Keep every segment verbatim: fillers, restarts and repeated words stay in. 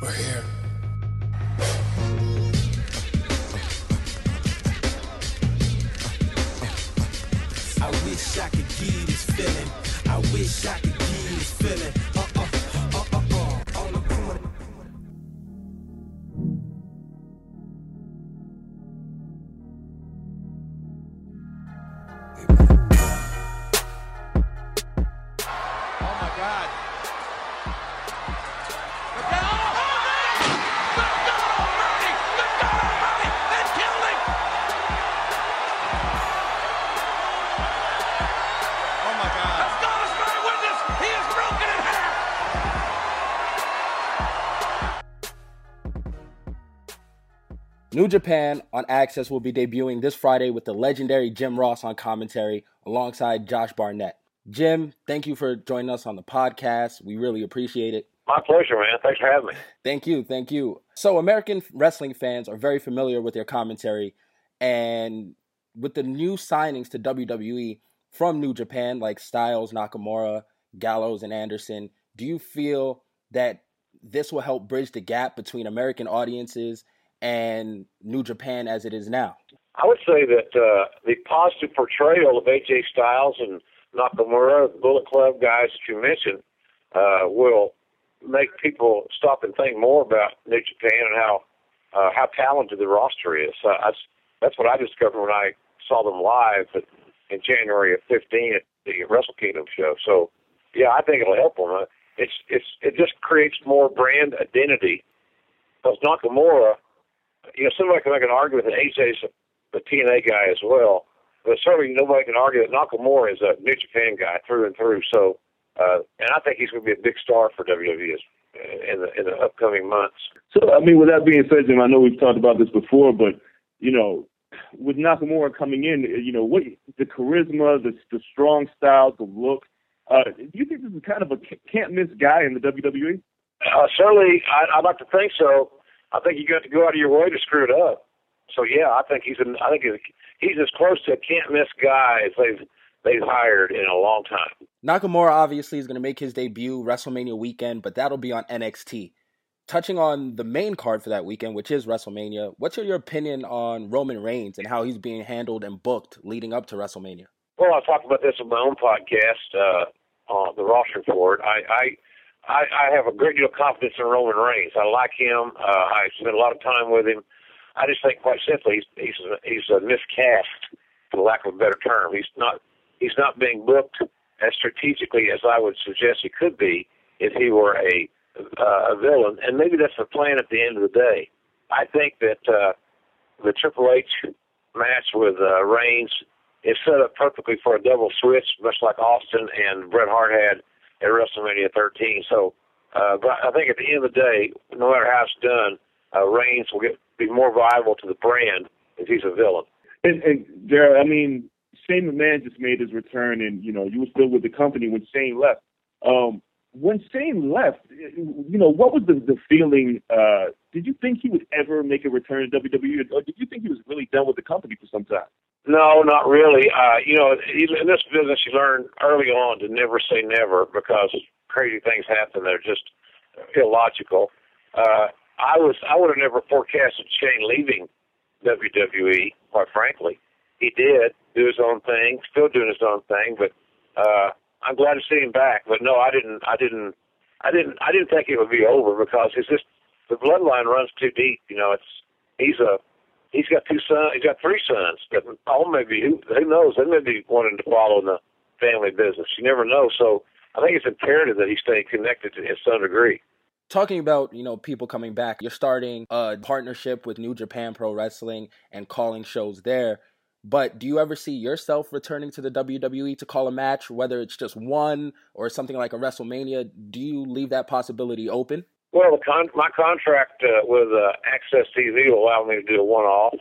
We're here. I wish I could give this feeling. I wish I could give this feeling. Uh uh uh uh uh. All across. New Japan on Access will be debuting this Friday with the legendary Jim Ross on commentary alongside Josh Barnett. Jim, thank you for joining us on the podcast. We really appreciate it. My pleasure, man. Thanks for having me. Thank you. Thank you. So American wrestling fans are very familiar with your commentary, and with the new signings to W W E from New Japan like Styles, Nakamura, Gallows, and Anderson, do you feel that this will help bridge the gap between American audiences and New Japan as it is now? I would say that uh, the positive portrayal of A J Styles and Nakamura, the Bullet Club guys that you mentioned, uh, will make people stop and think more about New Japan and how uh, how talented the roster is. Uh, I, that's what I discovered when I saw them live in January of fifteen at the Wrestle Kingdom show. So, yeah, I think it'll help them. Uh, it's it's it just creates more brand identity, because Nakamura, you know, somebody can make an argument that A J's the T N A guy as well, but certainly nobody can argue that Nakamura is a New Japan guy through and through. So, uh, and I think he's going to be a big star for W W E in the in the upcoming months. So, I mean, with that being said, Jim, I know we've talked about this before, but you know, with Nakamura coming in, you know, what the charisma, the the strong style, the look. Uh, do you think this is kind of a can't miss guy in the W W E? Uh, certainly, I, I'd like to think so. I think you got to go out of your way to screw it up. So yeah, I think he's an, I think he's as close to a can't miss guy as they've they've hired in a long time. Nakamura obviously is going to make his debut WrestleMania weekend, but that'll be on N X T. Touching on the main card for that weekend, which is WrestleMania, what's your, your opinion on Roman Reigns and how he's being handled and booked leading up to WrestleMania? Well, I talked about this on my own podcast, uh, on the Ross Report. I. I I, I have a great deal of confidence in Roman Reigns. I like him. Uh, I spent a lot of time with him. I just think, quite simply, he's he's a, he's a miscast, for lack of a better term. He's not he's not being booked as strategically as I would suggest he could be if he were a uh, a villain. And maybe that's the plan at the end of the day. I think that uh, the Triple H match with uh, Reigns It's set up perfectly for a double switch, much like Austin and Bret Hart had at WrestleMania thirteen. So, uh, but I think at the end of the day, no matter how it's done, uh, Reigns will get, be more viable to the brand if he's a villain. And, and Darryl, I mean, Shane McMahon just made his return, and you know, you were still with the company when Shane left. Um, when Shane left, you know, what was the, the feeling? Uh, did you think he would ever make a return to W W E, or did you think he was really done with the company for some time? No, not really. Uh, you know, in this business, you learn early on to never say never because crazy things happen that are just illogical. Uh, I was I would have never forecasted Shane leaving W W E, quite frankly. He did do his own thing, still doing his own thing, but uh, I'm glad to see him back. But no, I didn't, I didn't, I didn't, I didn't think it would be over because it's just the bloodline runs too deep. You know, it's he's a he's got two sons, he's got three sons. That all maybe who, who knows? They may be wanting to follow in the family business. You never know. So I think it's imperative that he stay connected to his son degree. Talking about, you know, people coming back, you're starting a partnership with New Japan Pro Wrestling and calling shows there. But do you ever see yourself returning to the W W E to call a match, whether it's just one or something like a WrestleMania? Do you leave that possibility open? Well, the con- my contract uh, with uh, Access T V will allow me to do a one-off.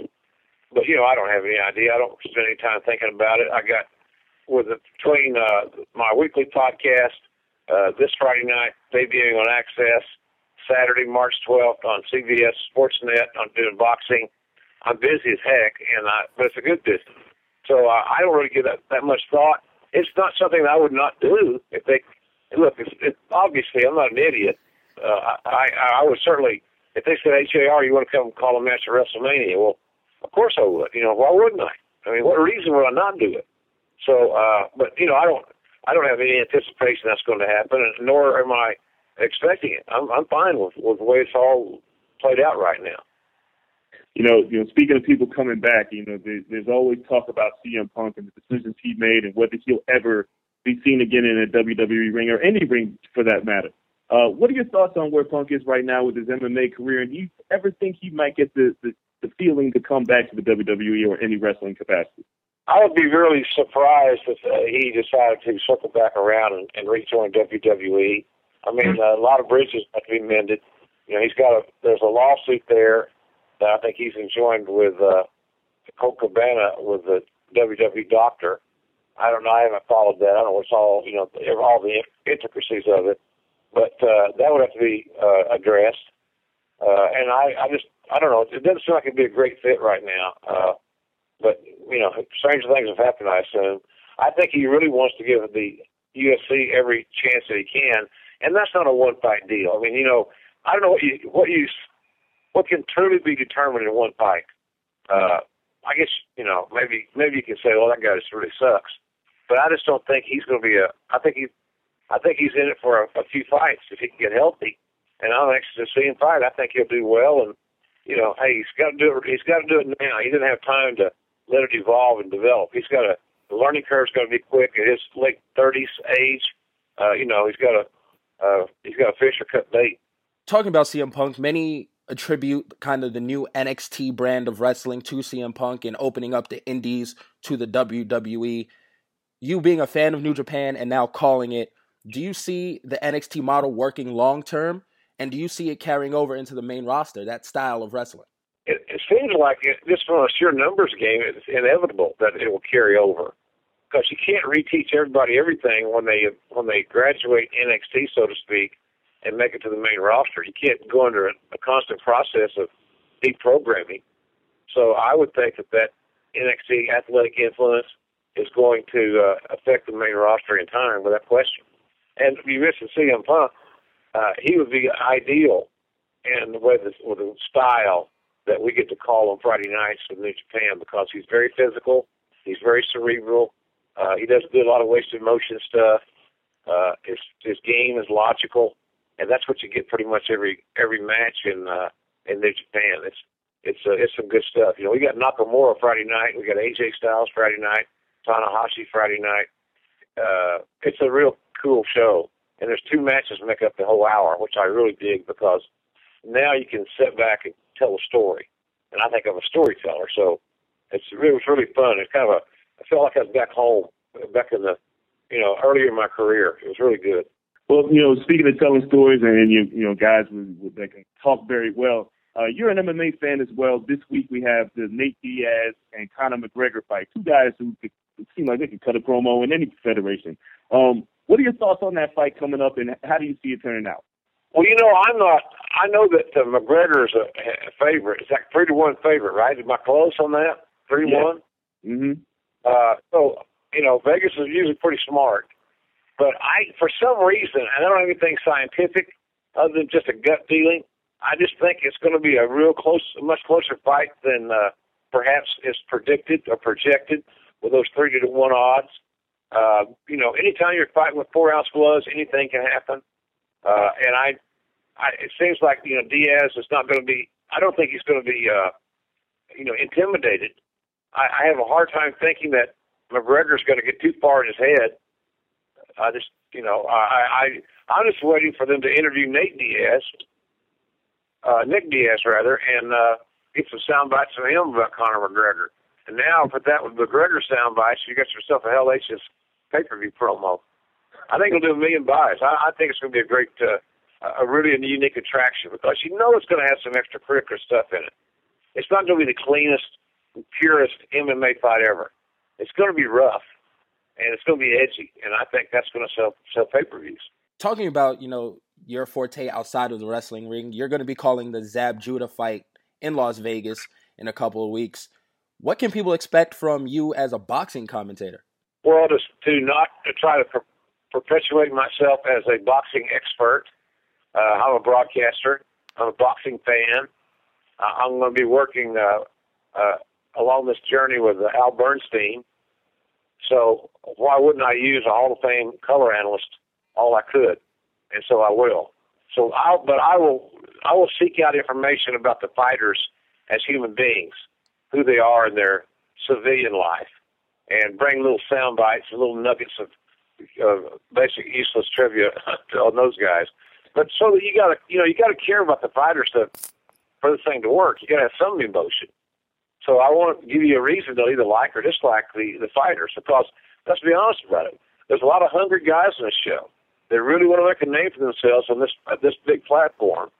But, you know, I don't have any idea. I don't spend any time thinking about it. I got, with the, between uh, my weekly podcast, uh, this Friday night, debuting on Access, Saturday, March twelfth on C B S Sportsnet, I'm doing boxing. I'm busy as heck, and I, but it's a good business. So uh, I don't really give that, that much thought. It's not something I would not do if they look. It's, it's, obviously, I'm not an idiot. Uh, I, I would certainly, if they said, "Hey, J R, you want to come call a match at WrestleMania?" Well, of course I would. You know, why wouldn't I? I mean, what reason would I not do it? So, uh, but you know, I don't, I don't have any anticipation that's going to happen, and nor am I expecting it. I'm, I'm fine with, with the way it's all played out right now. You know, you know. Speaking of people coming back, you know, there, there's always talk about C M Punk and the decisions he made and whether he'll ever be seen again in a W W E ring or any ring for that matter. Uh, what are your thoughts on where Punk is right now with his M M A career? And do you ever think he might get the, the, the feeling to come back to the W W E or any wrestling capacity? I would be really surprised if uh, he decided to circle back around and, and rejoin W W E. I mean, a lot of bridges have to be mended. You know, he's got a there's a lawsuit there. I think he's enjoined with uh, Colt Cabana with the W W E doctor. I don't know. I haven't followed that. I don't know what's all, you know, all the intricacies of it. But uh, that would have to be uh, addressed. Uh, and I, I just, I don't know. It doesn't seem like it'd be a great fit right now. Uh, but, you know, stranger things have happened, I assume. I think he really wants to give the U F C every chance that he can. And that's not a one-fight deal. I mean, you know, I don't know what you, what you, what can truly be determined in one fight? Uh, I guess, you know, maybe maybe you can say, well, that guy just really sucks. But I just don't think he's going to be a – I think he, I think he's in it for a, a few fights if he can get healthy. And I'm anxious to see him fight. I think he'll do well. And, you know, hey, he's got to do it, he's got to do it now. He didn't have time to let it evolve and develop. He's got to – the learning curve's going to be quick at his late thirties age. Uh, you know, he's got to uh, he's got to fish or cut bait. Talking about C M Punk, many – attribute kind of the new N X T brand of wrestling to C M Punk and opening up the indies to the W W E. You being a fan of New Japan and now calling it, do you see the N X T model working long-term? And do you see it carrying over into the main roster, that style of wrestling? It, it seems like it, just from a sheer numbers game, it's inevitable that it will carry over. Because you can't reteach everybody everything when they when they graduate N X T, so to speak, and make it to the main roster. You can't go under a, a constant process of deprogramming. So I would think that that N X T athletic influence is going to uh, affect the main roster in time without question. And if you mentioned C M Punk, uh, he would be ideal in the way this, with the style that we get to call on Friday nights in New Japan because he's very physical, he's very cerebral, uh, he doesn't do a lot of wasted motion stuff, uh, his, his game is logical. And that's what you get pretty much every every match in uh, in New Japan. It's it's uh, it's some good stuff. You know, we got Nakamura Friday night. We got A J Styles Friday night. Tanahashi Friday night. Uh, it's a real cool show. And there's two matches make up the whole hour, which I really dig because now you can sit back and tell a story. And I think I'm a storyteller, so it's really, it's really fun. It's kind of a, a felt like I was back home, back in the, you know, earlier in my career. It was really good. Well, you know, speaking of telling stories and, you you know, guys that can talk very well, uh, you're an M M A fan as well. This week we have the Nate Diaz and Conor McGregor fight, two guys who could, seem like they could cut a promo in any federation. Um, what are your thoughts on that fight coming up, and how do you see it turning out? Well, you know, I'm not. I know that uh, McGregor is a, a favorite. It's like three to one favorite, right? Am I close on that? Three to one. Mm-hmm. Uh, so you know, Vegas is usually pretty smart, but I, for some reason, and I don't have anything scientific other than just a gut feeling. I just think it's going to be a real close, much closer fight than uh, perhaps is predicted or projected with those three to one odds. Uh, you know, anytime you're fighting with four ounce gloves, anything can happen. Uh, and I, I, it seems like, you know, Diaz is not going to be, I don't think he's going to be, uh, you know, intimidated. I, I have a hard time thinking that McGregor's going to get too far in his head. I just, you know, I, I, I'm just waiting for them to interview Nate Diaz, uh, Nick Diaz rather, and, uh, get some sound bites from him about Conor McGregor. And now for that with McGregor sound bites, you got yourself a hellacious pay-per-view promo. I think it'll do a million buys. I, I think it's going to be a great, uh, a really a unique attraction because you know it's going to have some extracurricular stuff in it. It's not going to be the cleanest, purest M M A fight ever. It's going to be rough, and it's going to be edgy, and I think that's going to sell sell pay-per-views. Talking about, you know, your forte outside of the wrestling ring, you're going to be calling the Zab Judah fight in Las Vegas in a couple of weeks. What can people expect from you as a boxing commentator? Well, to, to not to try to pre- perpetuate myself as a boxing expert. Uh, I'm a broadcaster. I'm a boxing fan. Uh, I'm going to be working uh, uh, along this journey with uh, Al Bernstein. So why wouldn't I use a Hall of Fame color analyst all I could? And so I will. So I, but I will, I will seek out information about the fighters as human beings, who they are in their civilian life, and bring little sound bites, little nuggets of Uh, basic useless trivia on those guys, but so that you gotta, you know, you gotta care about the fighters to, for this thing to work. You gotta have some emotion. So I want to give you a reason to either like or dislike the the fighters, because let's be honest about it. There's a lot of hungry guys in this show. They really want to make a name for themselves on this uh, this big platform.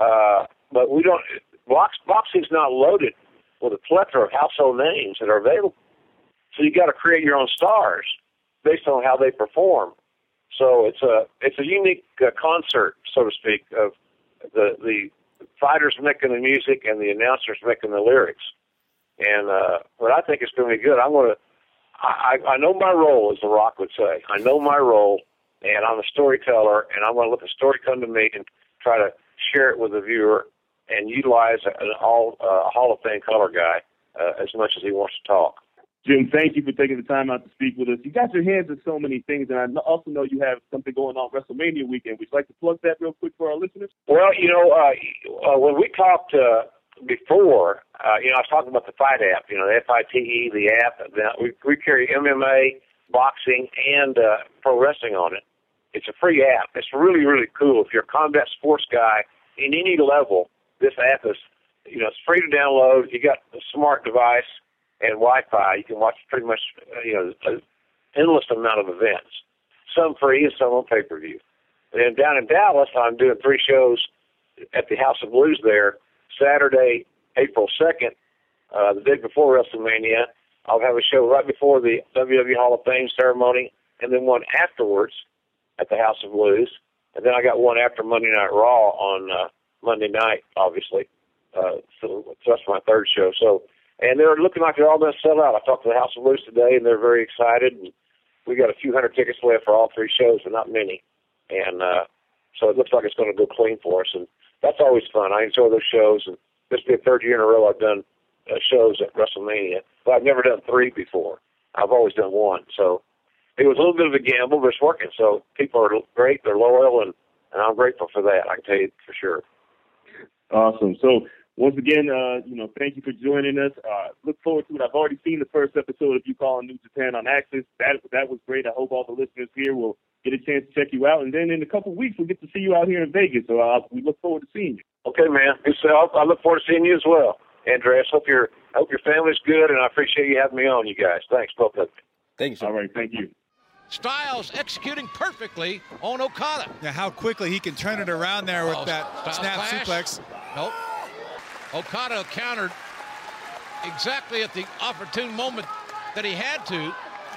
Uh, but we don't. Box, boxing's not loaded with a plethora of household names that are available. So you got to create your own stars based on how they perform. So it's a it's a unique uh, concert, so to speak, of the the fighters making the music and the announcers making the lyrics. And uh, but I think it's going to be good. I'm going to I I know my role, as The Rock would say. I know my role, and I'm a storyteller, and I'm going to let the story come to me and try to share it with the viewer and utilize an all uh, Hall of Fame color guy uh, as much as he wants to talk. Jim, thank you for taking the time out to speak with us. You got your hands on so many things, and I also know you have something going on WrestleMania weekend. Would you like to plug that real quick for our listeners? Well, you know, uh, uh, when we talked uh, before, uh, you know, I was talking about the Fight app, you know, the F I T E, the app. We, we carry M M A, boxing, and uh, pro wrestling on it. It's a free app. It's really, really cool. If you're a combat sports guy in any level, this app is, you know, it's free to download. You got a smart device and Wi-Fi, you can watch pretty much, you know, an endless amount of events, some free and some on pay-per-view. And then down in Dallas, I'm doing three shows at the House of Blues there. Saturday, April second, uh, the day before WrestleMania, I'll have a show right before the W W E Hall of Fame ceremony, and then one afterwards at the House of Blues. And then I got one after Monday Night Raw on uh, Monday night, obviously. Uh, so, so that's my third show. So, and they're looking like they're all going to sell out. I talked to the House of Blues today, and they're very excited. And we got a few hundred tickets left for all three shows, but not many. And uh, so it looks like it's going to go clean for us. And that's always fun. I enjoy those shows. And this will be the third year in a row I've done uh, shows at WrestleMania. But I've never done three before. I've always done one. So it was a little bit of a gamble, but it's working. So people are great. They're loyal, and, and I'm grateful for that. I can tell you for sure. Awesome. So once again, uh, you know, thank you for joining us. Uh, look forward to it. I've already seen the first episode of you calling New Japan on Axis. That that was great. I hope all the listeners here will get a chance to check you out. And then in a couple of weeks, we'll get to see you out here in Vegas. So uh, we look forward to seeing you. Okay, man. I look forward to seeing you as well. Andreas, hope your hope your family's good, and I appreciate you having me on, you guys. Thanks, both of you. Thanks. All right, thank you. Styles executing perfectly on Okada. Now, how quickly he can turn it around there with oh, that snap clash. Suplex. Nope. Okada countered exactly at the opportune moment that he had to,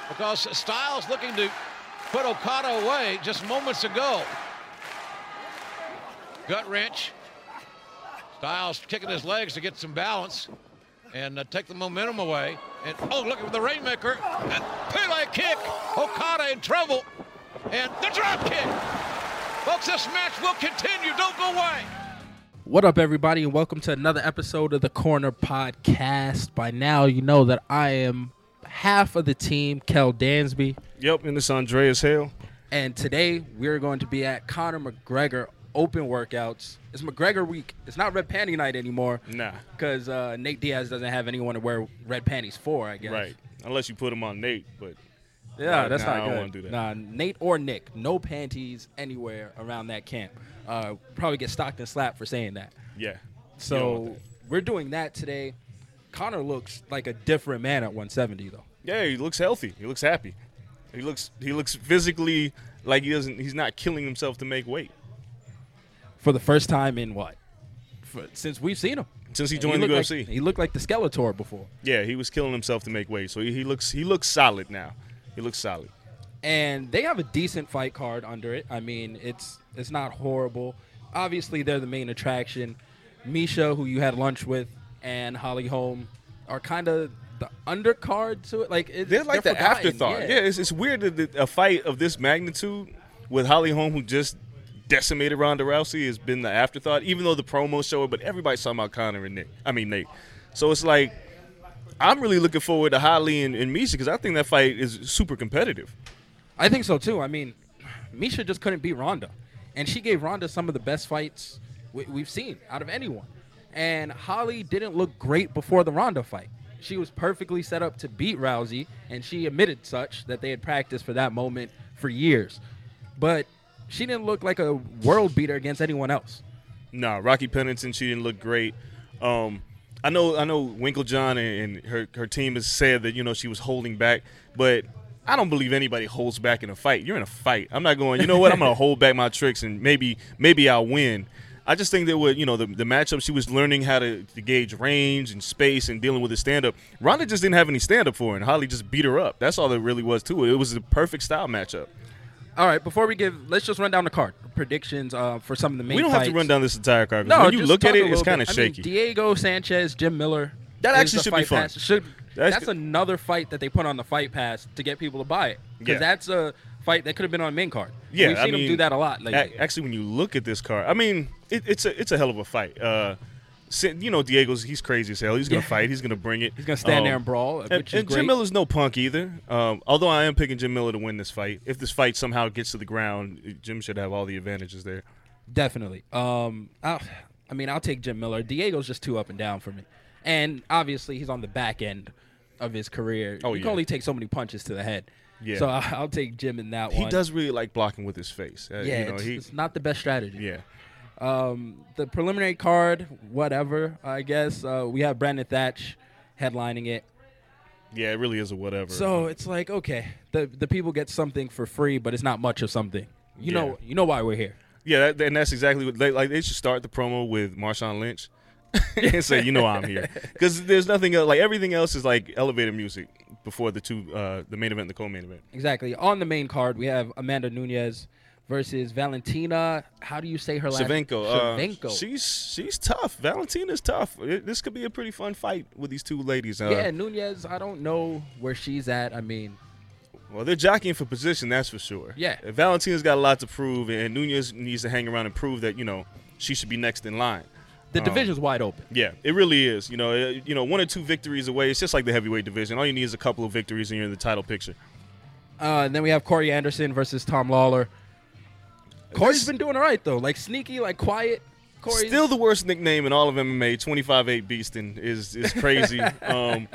because Styles looking to put Okada away just moments ago. Gut wrench. Styles kicking his legs to get some balance and uh, take the momentum away. And oh, look at the Rainmaker. And Pele kick. Okada in trouble. And the drop kick. Folks, this match will continue. Don't go away. What up, everybody, and welcome to another episode of the Corner Podcast. By now, you know that I am half of the team, Kel Dansby. Yep, and it's Andreas Hale. And today, we're going to be at Conor McGregor Open Workouts. It's McGregor week. It's not Red Panty Night anymore. Nah. Because uh, Nate Diaz doesn't have anyone to wear red panties for, I guess. Right. Unless you put them on Nate, but... Yeah, right, that's nah, not good. I don't want to do that. Nah, Nate or Nick, no panties anywhere around that camp. Uh, probably get stocked and slapped for saying that. Yeah. So we're doing that today. Conor looks like a different man at one seventy, though. Yeah, he looks healthy. He looks happy. He looks he looks physically like he doesn't. He's not killing himself to make weight. For the first time in what? For, since we've seen him. Since he joined he the U F C. Like, he looked like the Skeletor before. Yeah, he was killing himself to make weight. So he, he looks he looks solid now. He looks solid. And they have a decent fight card under it. I mean, it's it's not horrible. Obviously, they're the main attraction. Miesha, who you had lunch with, and Holly Holm are kind of the undercard to it. Like it's, They're like they're the forgotten. afterthought. Yeah, yeah it's, it's weird that a fight of this magnitude with Holly Holm, who just decimated Ronda Rousey, has been the afterthought, even though the promos show it. But everybody's talking about Conor and Nick. I mean, Nate. So it's like... I'm really looking forward to Holly and, and Miesha because I think that fight is super competitive. I think so, too. I mean, Miesha just couldn't beat Ronda. And she gave Ronda some of the best fights we, we've seen out of anyone. And Holly didn't look great before the Ronda fight. She was perfectly set up to beat Rousey, and she admitted such that they had practiced for that moment for years. But she didn't look like a world beater against anyone else. No, Rocky Pennington, she didn't look great. Um I know I know Winklejohn and her, her team has said that, you know, she was holding back, but I don't believe anybody holds back in a fight. You're in a fight. I'm not going, you know what, I'm going to hold back my tricks and maybe maybe I'll win. I just think that, with, you know, the, the matchup, she was learning how to, to gauge range and space and dealing with the stand-up. Ronda just didn't have any stand-up for her, and Holly just beat her up. That's all there really was to it. It was the perfect style matchup. All right, before we give, let's just run down the card. Predictions uh, for some of the main fights. We don't have to run down this entire card. No, when you look at it, it's kind of shaky. I mean, Diego Sanchez, Jim Miller. That actually should be fun. Should, that's that's another fight that they put on the Fight Pass to get people to buy it. Because yeah. that's a fight that could have been on main card. Yeah, We've seen I mean, them do that a lot lately. Actually, when you look at this card, I mean, it, it's, a, it's a hell of a fight. Uh, you know, Diego's, he's crazy as hell. He's going to yeah. fight. He's going to bring it. He's going to stand um, there and brawl, which and, is and great. Jim Miller's no punk either. Um, although I am picking Jim Miller to win this fight. If this fight somehow gets to the ground, Jim should have all the advantages there. Definitely. Um, I mean, I'll take Jim Miller. Diego's just too up and down for me. And obviously, he's on the back end of his career. Oh, you yeah. can only take so many punches to the head. Yeah. So I'll take Jim in that he one. He does really like blocking with his face. Uh, yeah, you know, it's, he, it's not the best strategy. Yeah. Um, the preliminary card, whatever, I guess. Uh, we have Brandon Thatch headlining it. Yeah, it really is a whatever. So it's like, okay, the the people get something for free, but it's not much of something. You yeah. know, you know why we're here. Yeah, that, and that's exactly what they like. They should start the promo with Marshawn Lynch and say, you know, I'm here, because there's nothing else. Like everything else is like elevator music before the two, uh, the main event, and the co-main event. Exactly. On the main card, we have Amanda Nunes versus Valentina, how do you say her last name? Shevchenko. Uh, she's she's tough. Valentina's tough. It, this could be a pretty fun fight with these two ladies. Uh, yeah, Nunes, I don't know where she's at. I mean. Well, they're jockeying for position, that's for sure. Yeah. And Valentina's got a lot to prove, and Nunes needs to hang around and prove that, you know, she should be next in line. The um, division's wide open. Yeah, it really is. You know, it, you know, one or two victories away. It's just like the heavyweight division. All you need is a couple of victories, and you're in the title picture. Uh, and then we have Corey Anderson versus Tom Lawler. Corey's been doing all right, though. Like, sneaky, like, quiet. Corey's still the worst nickname in all of M M A, twenty-five eight Beastin is is crazy. um,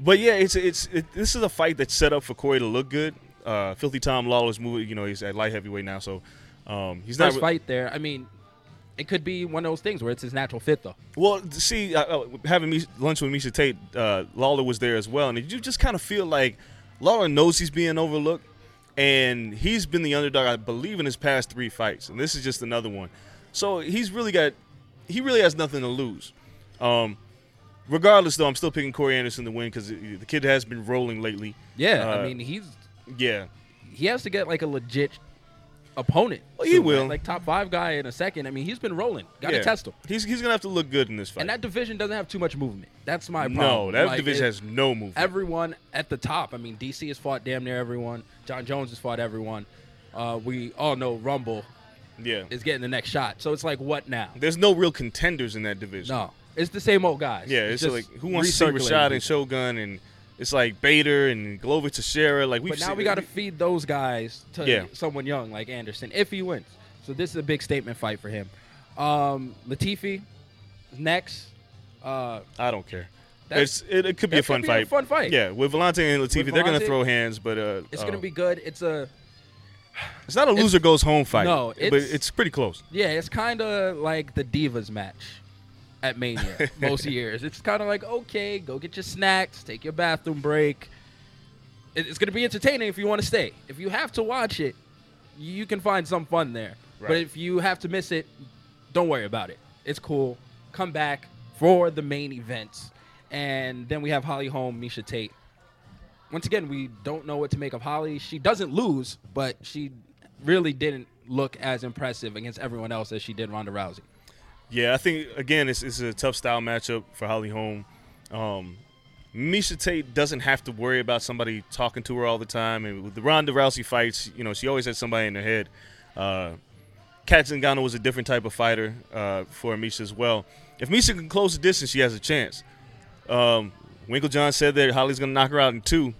but, yeah, it's it's it, this is a fight that's set up for Corey to look good. Uh, Filthy Tom Lawler's moving. You know, he's at light heavyweight now, so um, he's First not – First re- fight there. I mean, it could be one of those things where it's his natural fit, though. Well, see, uh, having Miesha, lunch with Miesha Tate, uh, Lawler was there as well, and you just kind of feel like Lawler knows he's being overlooked, and he's been the underdog, I believe, in his past three fights, and this is just another one. So he's really got – he really has nothing to lose. Um, regardless, though, I'm still picking Corey Anderson to win because the kid has been rolling lately. Yeah, uh, I mean, he's – yeah, he has to get, like, a legit – opponent. Well, he so, will. Right? Like, top five guy in a second. I mean, he's been rolling. Got to yeah. test him. He's he's going to have to look good in this fight. And that division doesn't have too much movement. That's my problem. No, that like, division it, has no movement. Everyone at the top. I mean, D C has fought damn near everyone. John Jones has fought everyone. Uh, we all know Rumble yeah. is getting the next shot. So it's like, what now? There's no real contenders in that division. No. It's the same old guys. Yeah, it's, it's just like, who wants to see Rashad and Shogun and... It's like Bader and Glover Teixeira. Like, but now we got to feed those guys to yeah. someone young like Anderson if he wins. So this is a big statement fight for him. Um, Latifi next. Uh, I don't care. It's, it, it could be a fun fight. Be a fun fight. Yeah, with Volante and Latifi, they're going to throw hands, but uh, it's uh, going to be good. It's a. It's not a loser goes home fight. No, it's, but it's pretty close. Yeah, it's kind of like the Divas match. At Mania most years. It's kind of like, okay, go get your snacks, take your bathroom break. It, it's going to be entertaining if you want to stay. If you have to watch it, you can find some fun there. Right. But if you have to miss it, don't worry about it. It's cool. Come back for the main events. And then we have Holly Holm, Miesha Tate. Once again, we don't know what to make of Holly. She doesn't lose, but she really didn't look as impressive against everyone else as she did Ronda Rousey. Yeah, I think, again, it's, it's a tough style matchup for Holly Holm. Um, Miesha Tate doesn't have to worry about somebody talking to her all the time. And with the Ronda Rousey fights, you know, she always had somebody in her head. Uh, Kat Zingano was a different type of fighter uh, for Miesha as well. If Miesha can close the distance, she has a chance. Um, Winklejohn said that Holly's going to knock her out in two.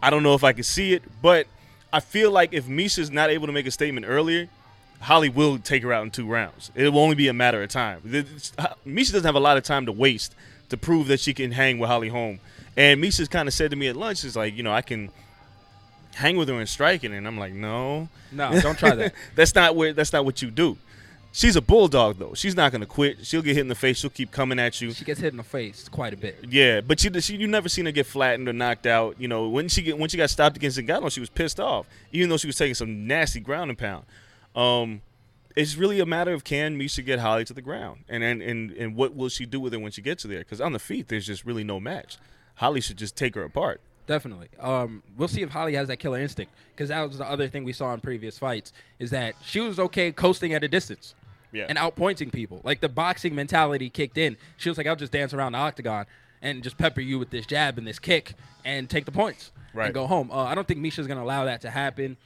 I don't know if I can see it, but I feel like if Misha's not able to make a statement earlier, Holly will take her out in two rounds. It will only be a matter of time. Miesha doesn't have a lot of time to waste to prove that she can hang with Holly Holm. And Misha's kind of said to me at lunch, it's like, you know, I can hang with her and strike it. And I'm like, no. No, don't try that. that's not where, that's not what you do. She's a bulldog, though. She's not going to quit. She'll get hit in the face. She'll keep coming at you. She gets hit in the face quite a bit. Yeah, but she, she, you've never seen her get flattened or knocked out. You know, when she, get, when she got stopped against Ngannou, she was pissed off, even though she was taking some nasty ground and pound. Um, it's really a matter of can Miesha get Holly to the ground, and and, and and what will she do with her when she gets there? Because on the feet, there's just really no match. Holly should just take her apart. Definitely. Um, we'll see if Holly has that killer instinct, because that was the other thing we saw in previous fights is that she was okay coasting at a distance, yeah, and outpointing people. Like the boxing mentality kicked in. She was like, I'll just dance around the octagon and just pepper you with this jab and this kick and take the points, right, and go home. Uh, I don't think Misha's going to allow that to happen.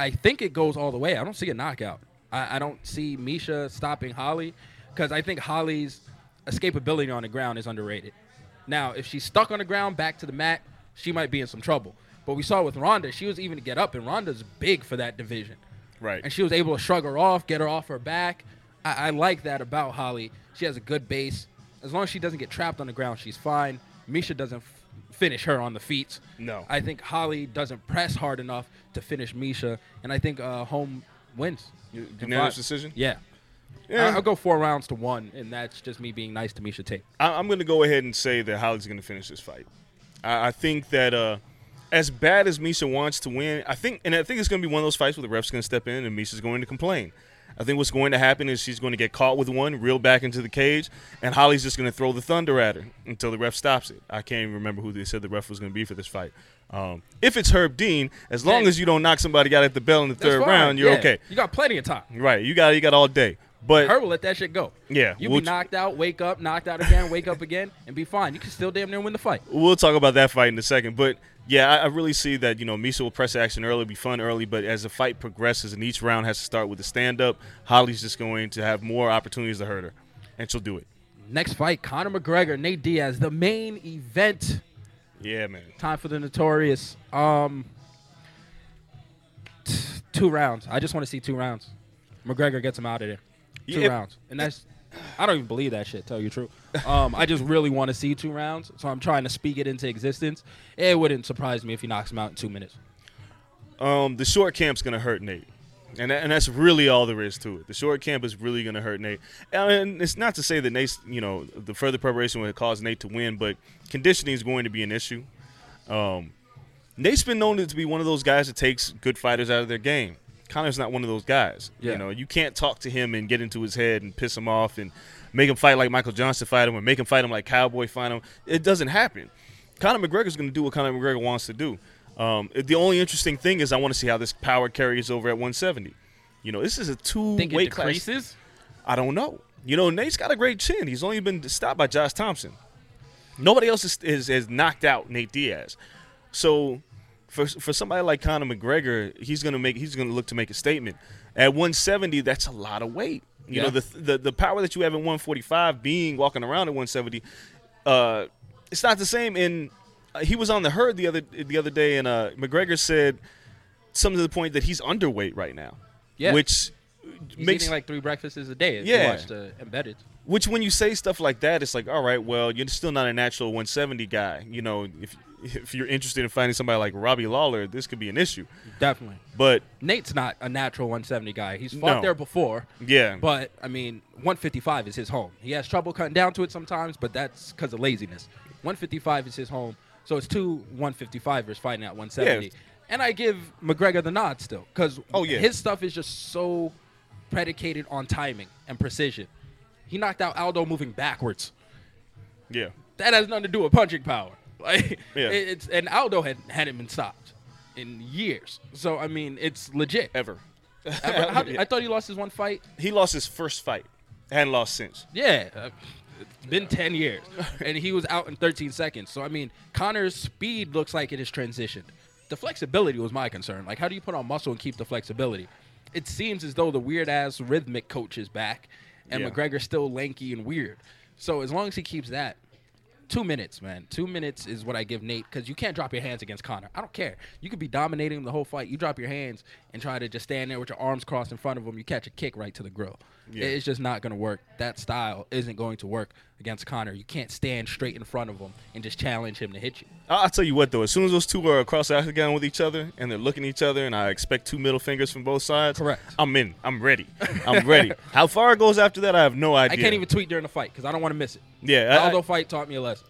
I think it goes all the way. I don't see a knockout. I, I don't see Miesha stopping Holly because I think Holly's escapability on the ground is underrated. Now, if she's stuck on the ground, back to the mat, she might be in some trouble. But we saw with Ronda, she was even to get up, and Ronda's big for that division. Right. And she was able to shrug her off, get her off her back. I, I like that about Holly. She has a good base. As long as she doesn't get trapped on the ground, she's fine. Miesha doesn't f- finish her on the feet. No. I think Holly doesn't press hard enough to finish Miesha, and I think uh, Holm wins. Unanimous decision? Yeah. yeah. I- I'll go four rounds to one, and that's just me being nice to Miesha Tate. I- I'm going to go ahead and say that Holly's going to finish this fight. I, I think that uh, as bad as Miesha wants to win, I think, and I think it's going to be one of those fights where the ref's going to step in and Misha's going to complain. I think what's going to happen is she's going to get caught with one, reeled back into the cage, and Holly's just going to throw the thunder at her until the ref stops it. I can't even remember who they said the ref was going to be for this fight. Um, if it's Herb Dean, as long yeah. as you don't knock somebody out at the bell in the That's third fine. round, you're yeah. okay. You got plenty of time. Right. You got you got all day. But Herb will let that shit go. Yeah. You'll we'll be knocked out, wake up, knocked out again, wake up again, and be fine. You can still damn near win the fight. We'll talk about that fight in a second. But, yeah, I, I really see that, you know, Miesha will press action early, be fun early, but as the fight progresses and each round has to start with a stand-up, Holly's just going to have more opportunities to hurt her, and she'll do it. Next fight, Conor McGregor, Nate Diaz, the main event. Yeah, man. Time for the notorious. Um, t- two rounds. I just want to see two rounds. McGregor gets him out of there. Two yeah. rounds. And that's – I don't even believe that shit, tell you the truth. Um, I just really want to see two rounds, so I'm trying to speak it into existence. It wouldn't surprise me if he knocks him out in two minutes. Um, the short camp's going to hurt Nate. And that, and that's really all there is to it. The short camp is really going to hurt Nate. And it's not to say that Nate's, you know, the further preparation would cause Nate to win, but conditioning is going to be an issue. Um, Nate's been known to be one of those guys that takes good fighters out of their game. Conor's not one of those guys. Yeah. You know, you can't talk to him and get into his head and piss him off and make him fight like Michael Johnson fight him or make him fight him like Cowboy fight him. It doesn't happen. Conor McGregor's going to do what Conor McGregor wants to do. Um, the only interesting thing is I want to see how this power carries over at one seventy. You know, this is a two-weight Think it decreases? Class. I don't know. You know, Nate's got a great chin. He's only been stopped by Josh Thompson. Nobody else is, is, has knocked out Nate Diaz. So for for somebody like Conor McGregor, he's gonna make he's gonna look to make a statement. At one seventy, that's a lot of weight. You yeah. know, the, the the power that you have at one forty-five being walking around at one seventy, uh, it's not the same in. He was on the Herd the other the other day, and uh, McGregor said something to the point that he's underweight right now. Yeah, which he's makes eating like three breakfasts a day. Yeah, watched, uh, Embedded. Which, when you say stuff like that, it's like, all right, well, you're still not a natural one seventy guy. You know, if if you're interested in finding somebody like Robbie Lawler, this could be an issue. Definitely. But Nate's not a natural one seventy guy. He's fought no. there before. Yeah. But I mean, one fifty-five is his home. He has trouble cutting down to it sometimes, but that's because of laziness. one fifty-five is his home. So it's two one fifty-fivers fighting at one seventy. Yeah. And I give McGregor the nod still because oh, yeah. his stuff is just so predicated on timing and precision. He knocked out Aldo moving backwards. Yeah. That has nothing to do with punching power. Like, yeah. it's And Aldo had, hadn't been stopped in years. So, I mean, it's legit. Ever. Ever. How, yeah. I thought he lost his one fight. He lost his first fight. Hadn't lost since. Yeah. Uh, It's been ten years, and he was out in thirteen seconds. So, I mean, Conor's speed looks like it has transitioned. The flexibility was my concern. Like, how do you put on muscle and keep the flexibility? It seems as though the weird-ass rhythmic coach is back, and yeah. McGregor's still lanky and weird. So, as long as he keeps that, two minutes, man. Two minutes is what I give Nate, because you can't drop your hands against Conor. I don't care. You could be dominating the whole fight. You drop your hands and try to just stand there with your arms crossed in front of him. You catch a kick right to the grill. Yeah. It's just not going to work. That style isn't going to work against Conor. You can't stand straight in front of him and just challenge him to hit you. I'll tell you what, though. As soon as those two are across the octagon with each other and they're looking at each other and I expect two middle fingers from both sides. Correct. I'm in. I'm ready. I'm ready. How far it goes after that, I have no idea. I can't even tweet during the fight because I don't want to miss it. Yeah. The Aldo I, fight taught me a lesson.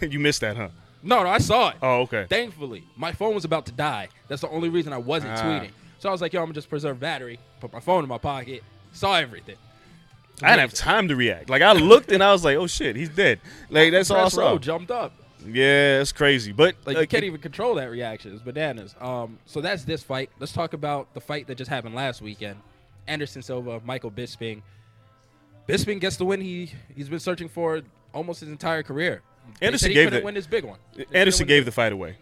You missed that, huh? No, no, I saw it. Oh, okay. Thankfully, my phone was about to die. That's the only reason I wasn't ah. tweeting. So I was like, yo, I'm going to just preserve battery, put my phone in my pocket, saw everything. Amazing. I didn't have time to react. Like, I looked and I was like, oh, shit, he's dead. Like, that's all I saw. Jumped up. Yeah, that's crazy. But like, like you can't it, even control that reaction. It's bananas. Um, so that's this fight. Let's talk about the fight that just happened last weekend. Anderson Silva, Michael Bisping. Bisping gets the win he, he's been searching for almost his entire career. Anderson he gave the, win his big one. They Anderson gave the fight away.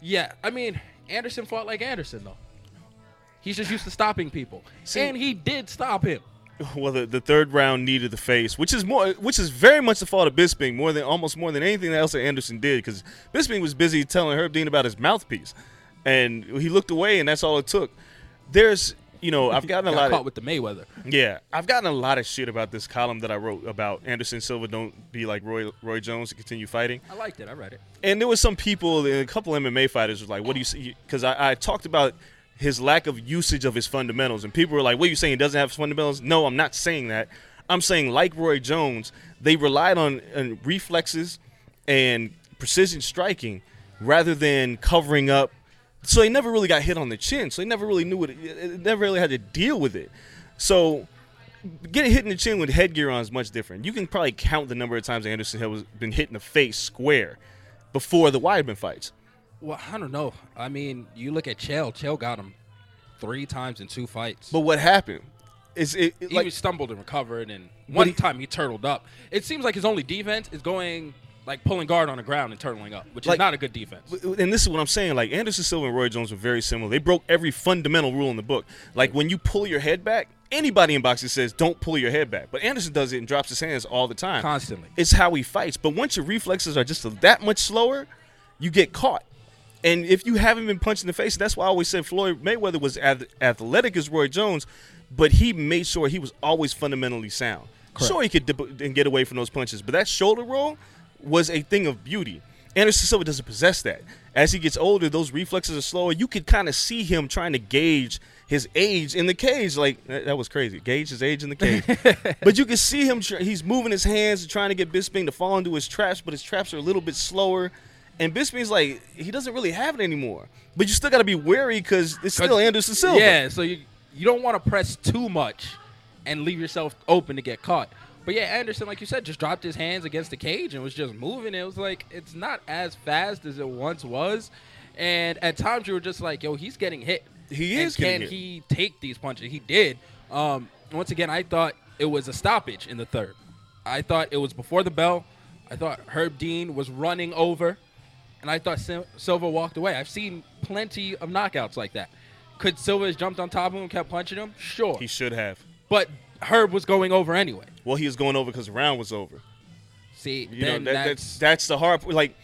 Yeah, I mean, Anderson fought like Anderson, though. He's just used to stopping people. See, and he did stop him. Well, the, the third round knee to the face, which is more, which is very much the fault of Bisping, more than almost more than anything else that Anderson did, because Bisping was busy telling Herb Dean about his mouthpiece, and he looked away, and that's all it took. There's, you know, I've gotten a got lot caught of, with the Mayweather. Yeah, I've gotten a lot of shit about this column that I wrote about Anderson Silva don't be like Roy Roy Jones and continue fighting. I liked it. I read it. And there was some people, a couple M M A fighters was like, "What do you see?" Because I, I talked about his lack of usage of his fundamentals. And people were like, what are you saying? He doesn't have his fundamentals? No, I'm not saying that. I'm saying, like Roy Jones, they relied on, on reflexes and precision striking rather than covering up. So they never really got hit on the chin. So they never really knew what it, it never really had to deal with it. So getting hit in the chin with headgear on is much different. You can probably count the number of times Anderson has been hit in the face square before the Weidman fights. Well, I don't know. I mean, you look at Chael. Chael got him three times in two fights. But what happened? Is it, it He like, stumbled and recovered, and one he, time he turtled up. It seems like his only defense is going, like, pulling guard on the ground and turtling up, which like, is not a good defense. And this is what I'm saying. Like, Anderson Silva and Roy Jones were very similar. They broke every fundamental rule in the book. Like, when you pull your head back, anybody in boxing says don't pull your head back. But Anderson does it and drops his hands all the time. Constantly. It's how he fights. But once your reflexes are just that much slower, you get caught. And if you haven't been punched in the face, that's why I always said Floyd Mayweather was as athletic as Roy Jones, but he made sure he was always fundamentally sound. Correct. Sure, he could dip and get away from those punches, but that shoulder roll was a thing of beauty. Anderson Silva doesn't possess that. As he gets older, those reflexes are slower. You could kind of see him trying to gauge his age in the cage. Like, that was crazy. Gauge his age in the cage. But you can see him, he's moving his hands and trying to get Bisping to fall into his traps, but his traps are a little bit slower. And Bisping's like, he doesn't really have it anymore. But you still got to be wary because it's still Anderson Silva. Yeah, so you you don't want to press too much and leave yourself open to get caught. But, yeah, Anderson, like you said, just dropped his hands against the cage and was just moving. It was like, it's not as fast as it once was. And at times you were just like, yo, he's getting hit. He is getting hit. Can he take these punches? He did. Um, once again, I thought it was a stoppage in the third. I thought it was before the bell. I thought Herb Dean was running over. And I thought Sil- Silva walked away. I've seen plenty of knockouts like that. Could Silva have jumped on top of him, kept punching him? Sure. He should have. But Herb was going over anyway. Well, he was going over because the round was over. See, you then know, that, that's, that's that's the hard part. Like,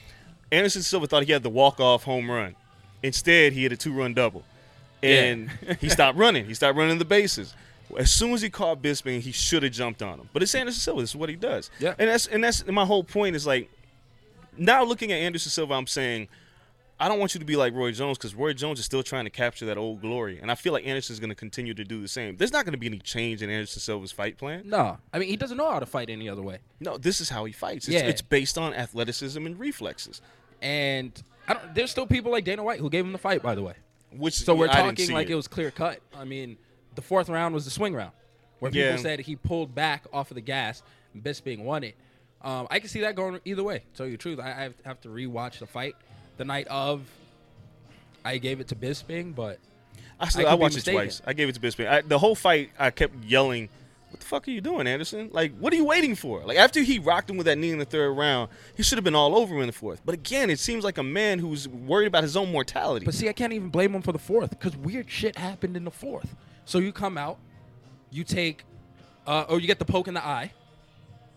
Anderson Silva thought he had the walk-off home run. Instead, he had a two-run double. And yeah. he stopped running. He stopped running the bases. As soon as he caught Bisping, he should have jumped on him. But it's Anderson Silva. This is what he does. Yeah. And that's and that's my whole point is, like, now looking at Anderson Silva, I'm saying I don't want you to be like Roy Jones because Roy Jones is still trying to capture that old glory. And I feel like Anderson's going to continue to do the same. There's not going to be any change in Anderson Silva's fight plan. No. I mean, he doesn't know how to fight any other way. No, this is how he fights. It's, yeah. it's based on athleticism and reflexes. And I don't, there's still people like Dana White who gave him the fight, by the way. Which So we're I talking like it. it was clear cut. I mean, the fourth round was the swing round where yeah. people said he pulled back off of the gas and Bisping won it. Um, I can see that going either way. To tell you the truth, I have to rewatch the fight. The night of, I gave it to Bisping, but I, still, I, I watched it twice. I gave it to Bisping. I, the whole fight, I kept yelling, "What the fuck are you doing, Anderson? Like, what are you waiting for?" Like, after he rocked him with that knee in the third round, he should have been all over him in the fourth. But again, it seems like a man who's worried about his own mortality. But see, I can't even blame him for the fourth because weird shit happened in the fourth. So you come out, you take, uh, or you get the poke in the eye,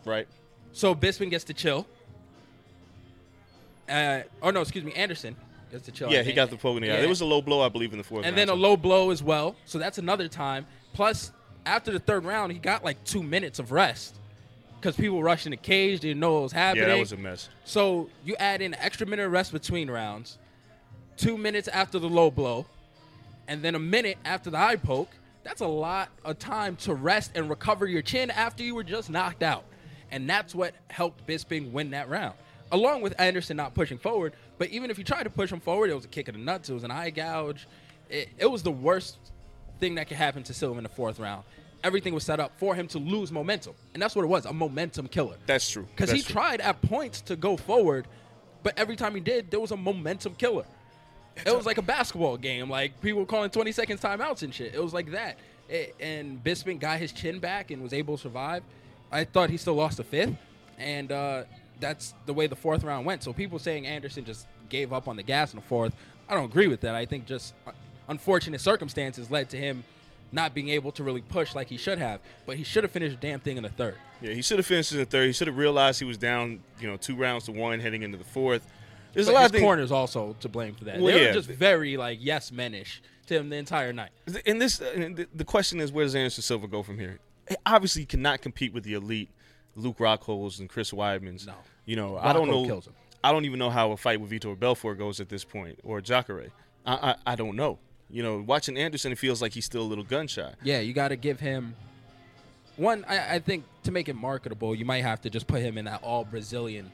right? So Bisping gets to chill. Uh, oh, no, excuse me, Anderson gets to chill. Yeah, he got the poke in the eye. It was a low blow, I believe, in the fourth round. And then a low blow as well. So that's another time. Plus, after the third round, he got like two minutes of rest because people rushed in the cage, didn't know what was happening. Yeah, that was a mess. So you add in an extra minute of rest between rounds, two minutes after the low blow, and then a minute after the eye poke. That's a lot of time to rest and recover your chin after you were just knocked out. And that's what helped Bisping win that round, along with Anderson not pushing forward. But even if you tried to push him forward, it was a kick in the nuts. It was an eye gouge. It, it was the worst thing that could happen to Silva in the fourth round. Everything was set up for him to lose momentum. And that's what it was, a momentum killer. That's true. Because he true. tried at points to go forward, but every time he did, there was a momentum killer. That's it was a- like a basketball game. Like, people were calling twenty seconds timeouts and shit. It was like that. It, and Bisping got his chin back and was able to survive. I thought he still lost the fifth, and uh, that's the way the fourth round went. So people saying Anderson just gave up on the gas in the fourth, I don't agree with that. I think just unfortunate circumstances led to him not being able to really push like he should have, but he should have finished the damn thing in the third. Yeah, he should have finished in the third. He should have realized he was down, you know, two rounds to one heading into the fourth. There's but a lot his of things. Corners also to blame for that. Well, they yeah. were just very, like, yes menish to him the entire night. And this, and the question is, where does Anderson Silva go from here? Obviously, he cannot compete with the elite Luke Rockholz and Chris Weidmans. No. You know, Rockhold I don't know. Kills him. I don't even know how a fight with Vitor Belfort goes at this point or Jacare. I, I I don't know. You know, watching Anderson, it feels like he's still a little gun shy. Yeah, you got to give him one. I, I think to make it marketable, you might have to just put him in that all Brazilian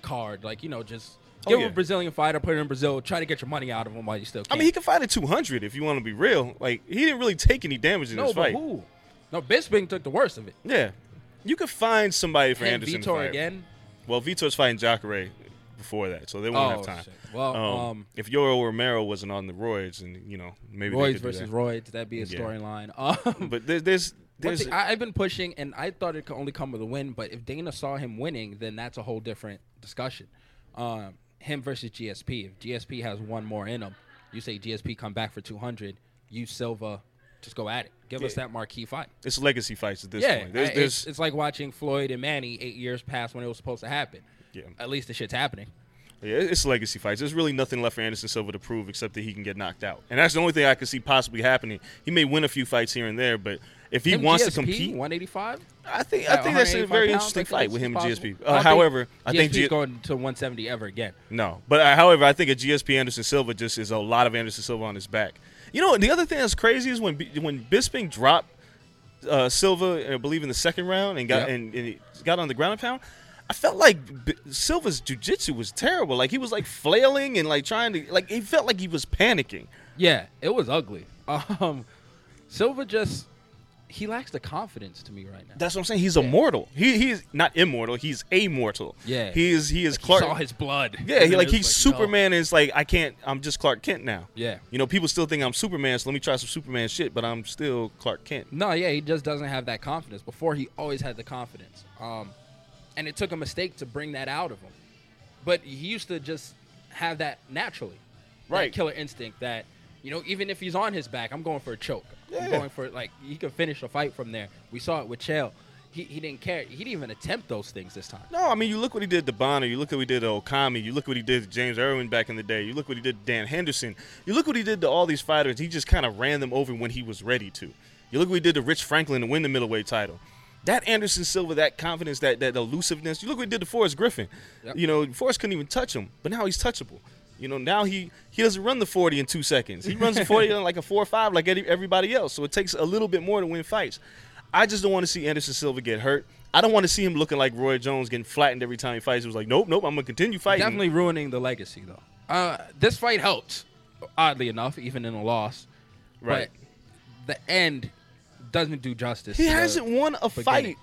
card. Like, you know, just give oh, yeah. him a Brazilian fighter, put him in Brazil, try to get your money out of him while you still can. I mean, he can fight at two hundred if you want to be real. Like, he didn't really take any damage in no, this but fight. Who? No, Bisping took the worst of it. Yeah. You could find somebody for and Anderson. Vitor again? Well, Vitor's fighting Jacare before that, so they won't oh, have time. Shit. Well, um, um, if Yoel Romero wasn't on the roids, and, you know, maybe roids they could versus do that. roids, that'd be a storyline. Yeah. Um, but there's, there's, there's thing, I've been pushing, and I thought it could only come with a win. But if Dana saw him winning, then that's a whole different discussion. Um, him versus G S P. If G S P has one more in him, you say G S P come back for two hundred. You Silva. Just go at it. Give yeah. us that marquee fight. It's legacy fights at this yeah, point. There's, there's... It's, it's like watching Floyd and Manny eight years past when it was supposed to happen. Yeah. At least the shit's happening. Yeah, it's legacy fights. There's really nothing left for Anderson Silva to prove except that he can get knocked out. And that's the only thing I could see possibly happening. He may win a few fights here and there, but if he him wants G S P, to compete. one eighty-five? I think I think that's a very pounds, interesting fight with him and G S P. Uh, however, I think G S P's G- going to one seventy ever again. No. But, uh, however, I think a G S P Anderson Silva just is a lot of Anderson Silva on his back. You know, the other thing that's crazy is when B- when Bisping dropped uh, Silva, I believe, in the second round and got yep. and, and got on the ground and pound. I felt like B- Silva's jiu-jitsu was terrible. Like he was like flailing and like trying to like he felt like he was panicking. Yeah, it was ugly. Um, Silva just he lacks the confidence to me right now. That's what I'm saying. He's yeah. immortal. He he's not immortal. He's amortal. Yeah. He is he is like Clark. He saw his blood. Yeah. He like he's like, Superman. No. And it's like I can't. I'm just Clark Kent now. Yeah. You know, people still think I'm Superman. So let me try some Superman shit. But I'm still Clark Kent. No. Yeah. He just doesn't have that confidence. Before he always had the confidence. Um. And it took a mistake to bring that out of him. But he used to just have that naturally. Right. That killer instinct that, you know, even if he's on his back, I'm going for a choke. Yeah. I'm going for, like, he could finish a fight from there. We saw it with Chael. He he didn't care. He didn't even attempt those things this time. No, I mean, you look what he did to Bonner. You look what he did to Okami. You look what he did to James Irwin back in the day. You look what he did to Dan Henderson. You look what he did to all these fighters. He just kind of ran them over when he was ready to. You look what he did to Rich Franklin to win the middleweight title. That Anderson Silva, that confidence, that that elusiveness. You look what he did to Forrest Griffin. Yep. You know, Forrest couldn't even touch him, but now he's touchable. You know, now he, he doesn't run the forty in two seconds. He runs the forty in like a four or five like everybody else, so it takes a little bit more to win fights. I just don't want to see Anderson Silva get hurt. I don't want to see him looking like Roy Jones getting flattened every time he fights. It was like, nope, nope, I'm going to continue fighting. Definitely ruining the legacy, though. Uh, this fight helped, oddly enough, even in a loss. Right. But the end doesn't do justice. He hasn't won a beginning. fight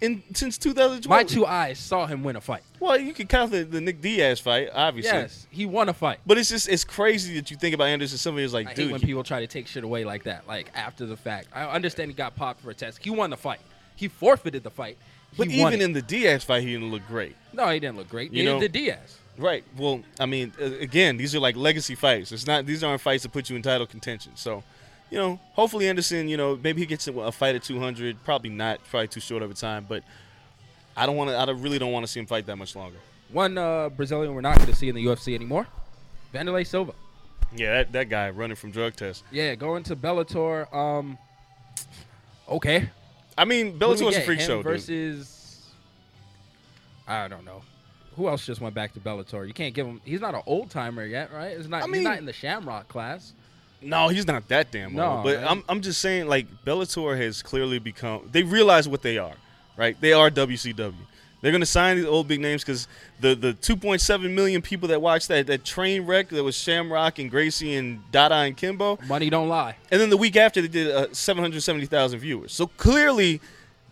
in since two thousand twelve. My two eyes saw him win a fight. Well, you can count the, the Nick Diaz fight, obviously. Yes, he won a fight. But it's just it's crazy that you think about Anderson. Somebody's like, I dude, hate when you- people try to take shit away like that, like after the fact. I understand he got popped for a test. He won the fight. He forfeited the fight. He but even it. in the Diaz fight, he didn't look great. No, he didn't look great. Neither did Diaz. Right. Well, I mean, again, these are like legacy fights. It's not these aren't fights that put you in title contention. So. You know, hopefully Anderson, you know, maybe he gets a fight at two hundred. Probably not. Probably too short of a time. But I don't want to. I really don't want to see him fight that much longer. One uh, Brazilian we're not going to see in the U F C anymore, Vanderlei Silva. Yeah, that, that guy running from drug tests. Yeah, going to Bellator. Um, okay. I mean, Bellator's a freak him show, versus, dude. Versus, I don't know. Who else just went back to Bellator? You can't give him. He's not an old-timer yet, right? It's not. I mean, he's not in the Shamrock class. No, he's not that damn no, old. But man. I'm I'm just saying, like, Bellator has clearly become – they realize what they are, right? They are W C W. They're going to sign these old big names because the, the two point seven million people that watched that, that train wreck that was Shamrock and Gracie and Dada and Kimbo. Money don't lie. And then the week after, they did uh, seven hundred seventy thousand viewers. So clearly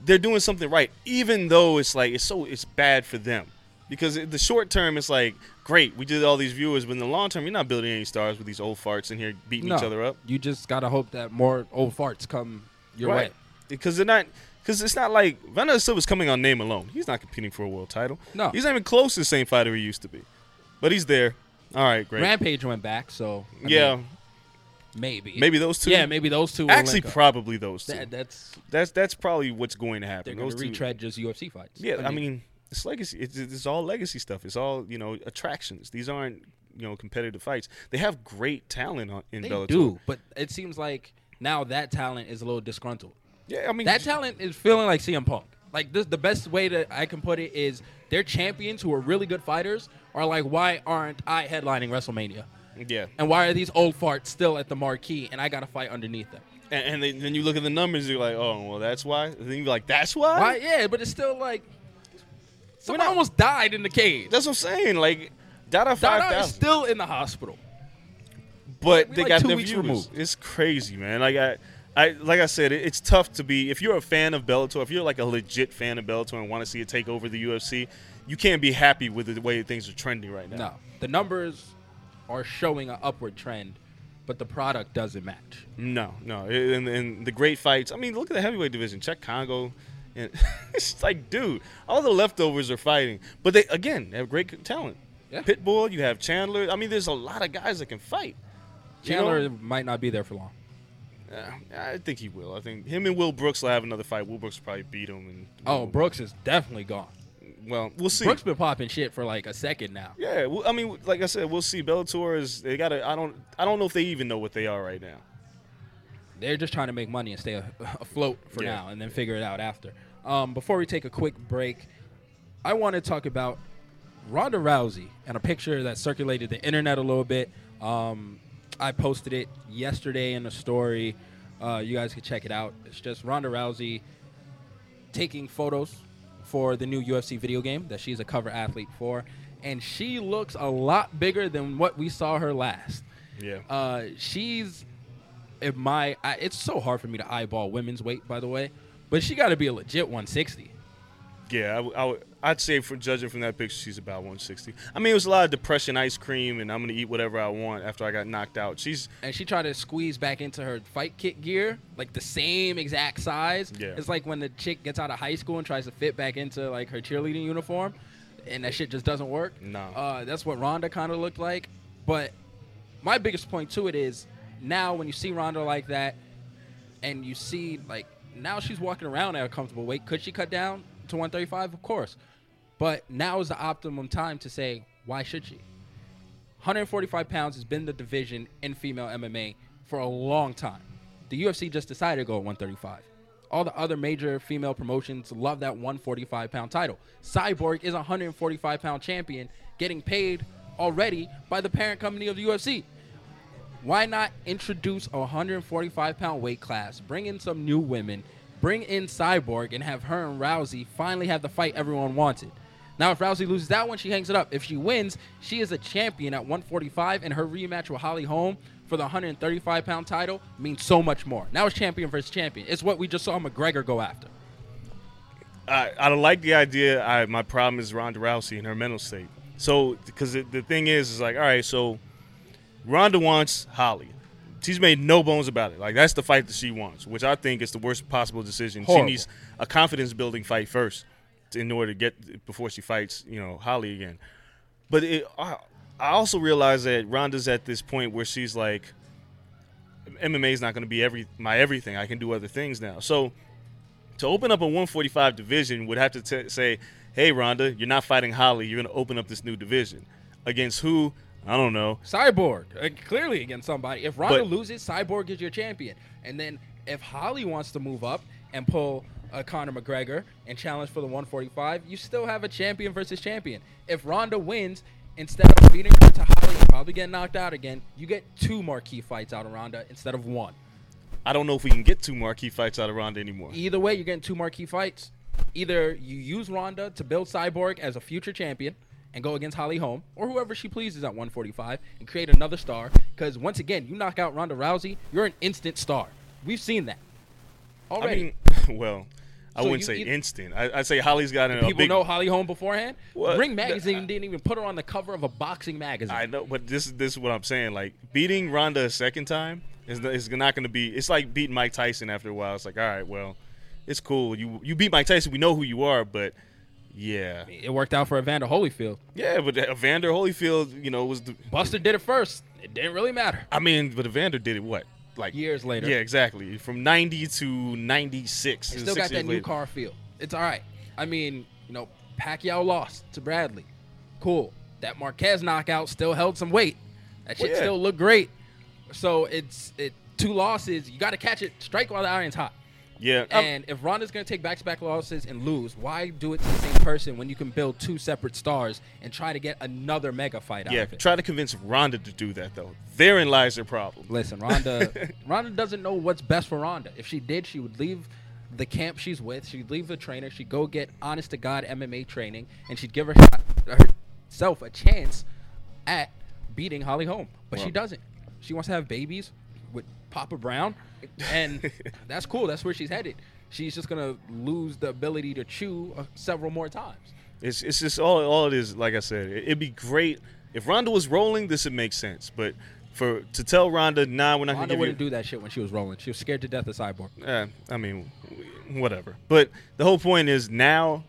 they're doing something right, even though it's, like, it's so it's bad for them. Because the short term, it's like, great, we did all these viewers, but in the long term, you're not building any stars with these old farts in here beating no, each other up. You just got to hope that more old farts come your right. way. Because they're not, because it's not like, Vanderlei Silva's coming on name alone. He's not competing for a world title. No. He's not even close to the same fighter he used to be. But he's there. All right, great. Rampage went back, so. I yeah. Mean, maybe. Maybe those two? Yeah, maybe those two. Actually, probably those two. That, that's, that's, that's probably what's going to happen. They're going to retread just U F C fights. Yeah, I mean. I mean It's legacy. It's, it's all legacy stuff. It's all, you know, attractions. These aren't, you know, competitive fights. They have great talent on, in they Bellator. They do, but it seems like now that talent is a little disgruntled. Yeah, I mean. That talent is feeling like C M Punk. Like, this, the best way that I can put it is their champions who are really good fighters are like, why aren't I headlining WrestleMania? Yeah. And why are these old farts still at the marquee and I got to fight underneath them? And, and they, then you look at the numbers, you're like, oh, well, that's why? And then you're like, that's why? why? Yeah, but it's still like. Someone almost died in the cage. That's what I'm saying. Like, Dada five thousand is still in the hospital. But we they like got two their weeks views. Removed. It's crazy, man. Like I, I, like I said, it, it's tough to be. If you're a fan of Bellator, if you're like a legit fan of Bellator and want to see it take over the U F C, you can't be happy with the way things are trending right now. No, the numbers are showing an upward trend, but the product doesn't match. No, no, and, and the great fights. I mean, look at the heavyweight division. Check Congo. And it's like, dude, all the leftovers are fighting. But they, again, they have great talent. Yeah. Pitbull, you have Chandler. I mean, there's a lot of guys that can fight. Chandler you know? might not be there for long. Uh, I think he will. I think him and Will Brooks will have another fight. Will Brooks will probably beat him. And Oh, Brooks is definitely gone. Well, we'll see. Brooks been popping shit for like a second now. Yeah, well, I mean, like I said, we'll see. Bellator is, they gotta, I don't, I don't know if they even know what they are right now. They're just trying to make money and stay afloat for yeah. now and then figure it out after. Um, before we take a quick break, I want to talk about Ronda Rousey and a picture that circulated the internet a little bit. Um, I posted it yesterday in a story. Uh, you guys can check it out. It's just Ronda Rousey taking photos for the new U F C video game that she's a cover athlete for. And she looks a lot bigger than what we saw her last. Yeah. Uh, she's in my I, it's so hard for me to eyeball women's weight, by the way. But she got to be a legit one sixty. Yeah, I w- I w- I'd say for judging from that picture, she's about one sixty. I mean, it was a lot of depression, ice cream, and I'm gonna eat whatever I want after I got knocked out. She's and she tried to squeeze back into her fight kick gear, like the same exact size. Yeah. It's like when the chick gets out of high school and tries to fit back into like her cheerleading uniform, and that shit just doesn't work. No, uh, that's what Ronda kind of looked like. But my biggest point to it is now when you see Ronda like that, and you see like now she's walking around at a comfortable weight. Could she cut down to one thirty-five? Of course. But now is the optimum time to say, why should she? one forty-five pounds has been the division in female M M A for a long time. The U F C just decided to go at one thirty-five. All the other major female promotions love that one forty-five pound title. Cyborg is a one forty-five pound champion getting paid already by the parent company of the U F C. Why not introduce a one forty-five pound weight class, bring in some new women, bring in Cyborg, and have her and Rousey finally have the fight everyone wanted. Now, if Rousey loses that one, she hangs it up. If she wins, she is a champion at one forty-five, and her rematch with Holly Holm for the one thirty-five pound title means so much more. Now it's champion versus champion. It's what we just saw McGregor go after. I, I like the idea. I, my problem is Ronda Rousey and her mental state. So, because the thing is, is like, all right, so Ronda wants Holly. She's made no bones about it. Like, that's the fight that she wants, which I think is the worst possible decision. Horrible. She needs a confidence-building fight first in order to get – before she fights, you know, Holly again. But it, I also realize that Ronda's at this point where she's like, M M A is not going to be every my everything. I can do other things now. So to open up a one forty-five division would have to t- say, hey, Ronda, you're not fighting Holly. You're going to open up this new division. Against who? I don't know. Cyborg, uh, clearly against somebody. If Ronda but, loses, Cyborg is your champion. And then if Holly wants to move up and pull uh, Conor McGregor and challenge for the one forty-five, you still have a champion versus champion. If Ronda wins, instead of beating her to Holly and probably getting knocked out again, you get two marquee fights out of Ronda instead of one. I don't know if we can get two marquee fights out of Ronda anymore. Either way, you're getting two marquee fights. Either you use Ronda to build Cyborg as a future champion and go against Holly Holm, or whoever she pleases at one forty-five, and create another star. Because, once again, you knock out Ronda Rousey, you're an instant star. We've seen that already. I mean, well, I so wouldn't say either, instant. I, I'd say Holly's got an a big... People know Holly Holm beforehand? Well, Ring Magazine I, didn't even put her on the cover of a boxing magazine. I know, but this, this is what I'm saying. Like, beating Ronda a second time is, is not going to be... It's like beating Mike Tyson after a while. It's like, all right, well, it's cool. You, you beat Mike Tyson. We know who you are, but... Yeah. It worked out for Evander Holyfield. Yeah, but Evander Holyfield, you know, was the... Buster did it first. It didn't really matter. I mean, but Evander did it, what? Like years later. Yeah, exactly. From ninety to ninety-six. It still got that later. New car feel. It's all right. I mean, you know, Pacquiao lost to Bradley. Cool. That Marquez knockout still held some weight. That shit well, yeah. still looked great. So it's it two losses. You got to catch it. Strike while the iron's hot. Yeah, and I'm, if Ronda's going to take back-to-back losses and lose, why do it to the same person when you can build two separate stars and try to get another mega fight out yeah, of it? Yeah, try to convince Ronda to do that, though. Therein lies their problem. Listen, Ronda Ronda doesn't know what's best for Ronda. If she did, she would leave the camp she's with. She'd leave the trainer. She'd go get honest-to-God M M A training, and she'd give her, herself a chance at beating Holly Holm. But well, she doesn't. She wants to have babies with Papa Brown, and that's cool. That's where she's headed. She's just gonna lose the ability to chew several more times. It's it's just all all it is. Like I said, it, it'd be great if Ronda was rolling. This would make sense, but for to tell Ronda, nah, we're not Ronda gonna. Ronda wouldn't you do that shit when she was rolling. She was scared to death of Cyborg. Yeah, I mean, whatever. But the whole point is now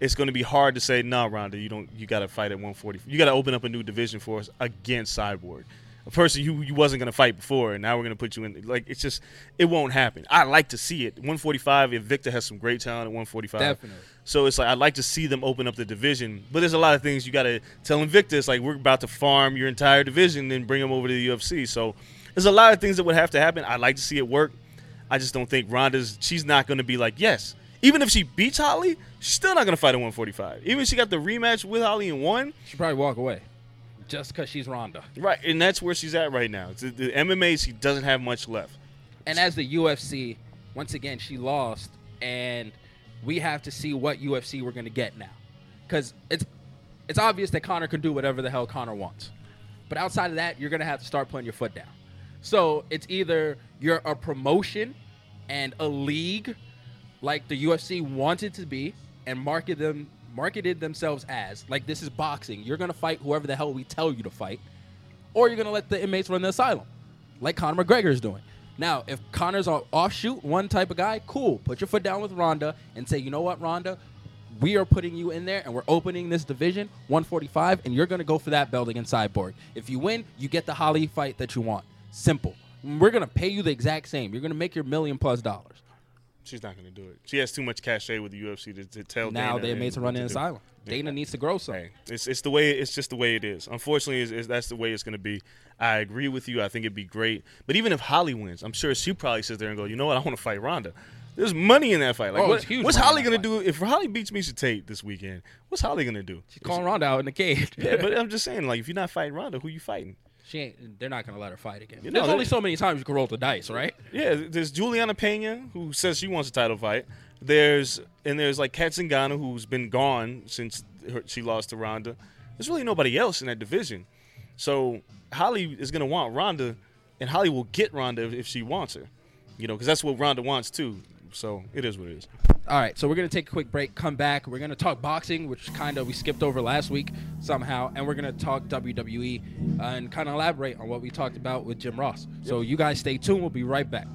it's gonna be hard to say, nah, Ronda, you don't. You gotta fight at one forty. You gotta open up a new division for us against Cyborg. A person you you wasn't gonna fight before, and now we're gonna put you in. Like it's just, it won't happen. I like to see it. one forty-five. Invicta has some great talent at one forty-five. Definitely. So it's like I like to see them open up the division. But there's a lot of things you gotta tell Invicta. It's like we're about to farm your entire division and bring them over to the U F C. So there's a lot of things that would have to happen. I like to see it work. I just don't think Ronda's. She's not gonna be like yes. Even if she beats Holly, she's still not gonna fight at one forty-five. Even if she got the rematch with Holly and won, she probably walk away. just because she's Ronda. Right, and that's where she's at right now. It's the, the M M A, she doesn't have much left. And as the U F C, once again, she lost, and we have to see what U F C we're going to get now. Because it's it's obvious that Conor can do whatever the hell Conor wants. But outside of that, you're going to have to start putting your foot down. So it's either you're a promotion and a league like the U F C wanted to be and market them, marketed themselves as, like, this is boxing. You're going to fight whoever the hell we tell you to fight. Or you're going to let the inmates run the asylum, like Conor McGregor is doing. Now, if Conor's an offshoot, one type of guy, cool. Put your foot down with Ronda and say, you know what, Ronda, we are putting you in there and we're opening this division, one forty-five, and you're going to go for that belt against Cyborg. If you win, you get the Holly fight that you want. Simple. We're going to pay you the exact same. You're going to make your million plus dollars. She's not going to do it. She has too much cachet with the U F C to, to tell now Dana. Now they made to run in asylum. Dana needs to grow something. Hey, it's it's the way it's just the way it is. Unfortunately, it's, it's, that's the way it's going to be. I agree with you. I think it'd be great. But even if Holly wins, I'm sure she probably sits there and go, you know what? I want to fight Ronda. There's money in that fight. Like, oh, what, what's Holly going to do if Holly beats Miesha Tate this weekend? What's Holly going to do? She's calling Ronda out in the cage. Yeah, but I'm just saying, like, if you're not fighting Ronda, who you fighting? She ain't. They're not gonna let her fight again. You know, there's only so many times you can roll the dice, right? Yeah. There's Juliana Pena, who says she wants a title fight. There's and there's like Kat Zingano, who's been gone since her, she lost to Ronda. There's really nobody else in that division. So Holly is gonna want Ronda, and Holly will get Ronda if, if she wants her. You know, because that's what Ronda wants too. So it is what it is. All right. So we're gonna take a quick break. Come back. We're gonna talk boxing, which kind of we skipped over last week somehow, and we're gonna talk W W E uh, and kind of elaborate on what we talked about with Jim Ross. Yep. So you guys stay tuned. We'll be right back.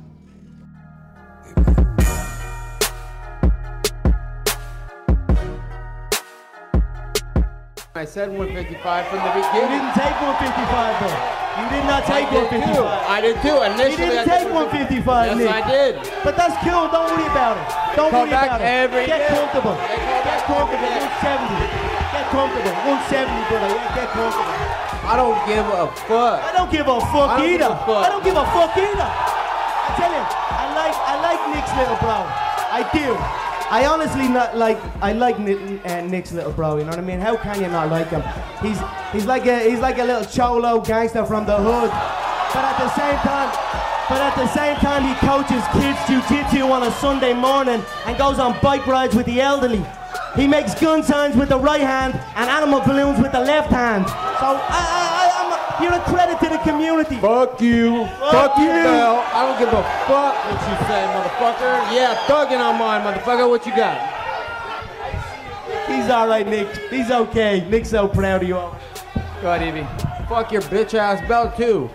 I said one fifty-five from the beginning. You didn't take one fifty-five though. You did not take I one fifty-five. Too. I did too. Initially, you didn't I take one fifty-five, yes, Nick. Yes, I did. But that's cool. Don't worry about it. Don't call worry about it. Get comfortable. Get comfortable. one seventy. Get comfortable. one seventy, brother. Get comfortable. I don't give a fuck. I don't give a fuck I either. A fuck. I don't give a fuck either. I tell you, I like I like Nick's little bro. I do. I honestly not like I like Nick, uh, Nick's little bro. You know what I mean? How can you not like him? He's he's like a he's like a little cholo gangster from the hood. But at the same time, but at the same time, he coaches kids jiu-jitsu on a Sunday morning and goes on bike rides with the elderly. He makes gun signs with the right hand and animal balloons with the left hand. So I, I, I, I'm a, you're a credit to the community. Fuck you. Fuck, fuck you. Bell. I don't give a fuck what you say, motherfucker. Yeah, thugging on mine, motherfucker. What you got? He's all right, Nick. He's okay. Nick's so proud of you all. Go ahead, Evie. Fuck your bitch ass belt too.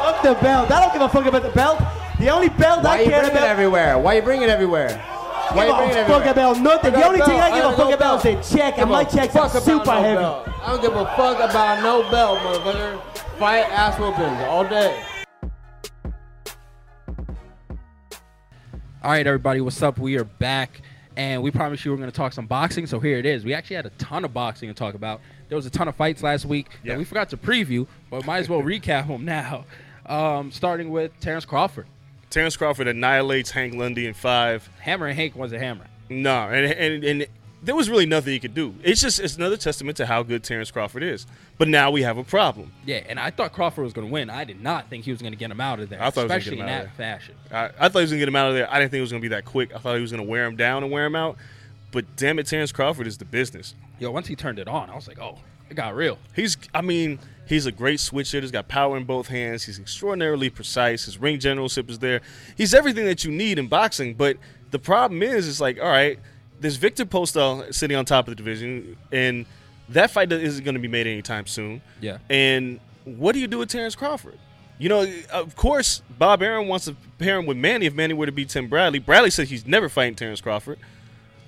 Fuck the belt. I don't give a fuck about the belt. The only belt Why I care about. Why you bring it everywhere? Why you bring it everywhere? Why you bring it fuck about nothing. The only belt. Thing I give I a fuck no about belt. Is a check, and my checks are super no heavy. Belt. I don't give a fuck about no belt, motherfucker. Fight ass whoopings all day. All right, everybody, what's up? We are back, and we promised you we we're going to talk some boxing, so here it is. We actually had a ton of boxing to talk about. There was a ton of fights last week yeah. that we forgot to preview, but might as well recap them now, um, starting with Terrence Crawford. Terrence Crawford annihilates Hank Lundy in five. Hammer and Hank wasn't hammer. No, and, and and there was really nothing he could do. It's just it's another testament to how good Terrence Crawford is. But now we have a problem. Yeah, and I thought Crawford was going to win. I did not think he was going to get him out of there, I thought especially he was gonna get him in that fashion. I, I thought he was going to get him out of there. I didn't think it was going to be that quick. I thought he was going to wear him down and wear him out. But damn it, Terrence Crawford is the business. Yo, once he turned it on, I was like, oh, it got real. He's, I mean... He's a great switch hitter. He's got power in both hands. He's extraordinarily precise. His ring generalship is there. He's everything that you need in boxing. But the problem is, it's like, all right, there's Victor Postal sitting on top of the division, and that fight isn't going to be made anytime soon. Yeah. And what do you do with Terrence Crawford? You know, of course, Bob Arum wants to pair him with Manny if Manny were to beat Tim Bradley. Bradley said he's never fighting Terrence Crawford.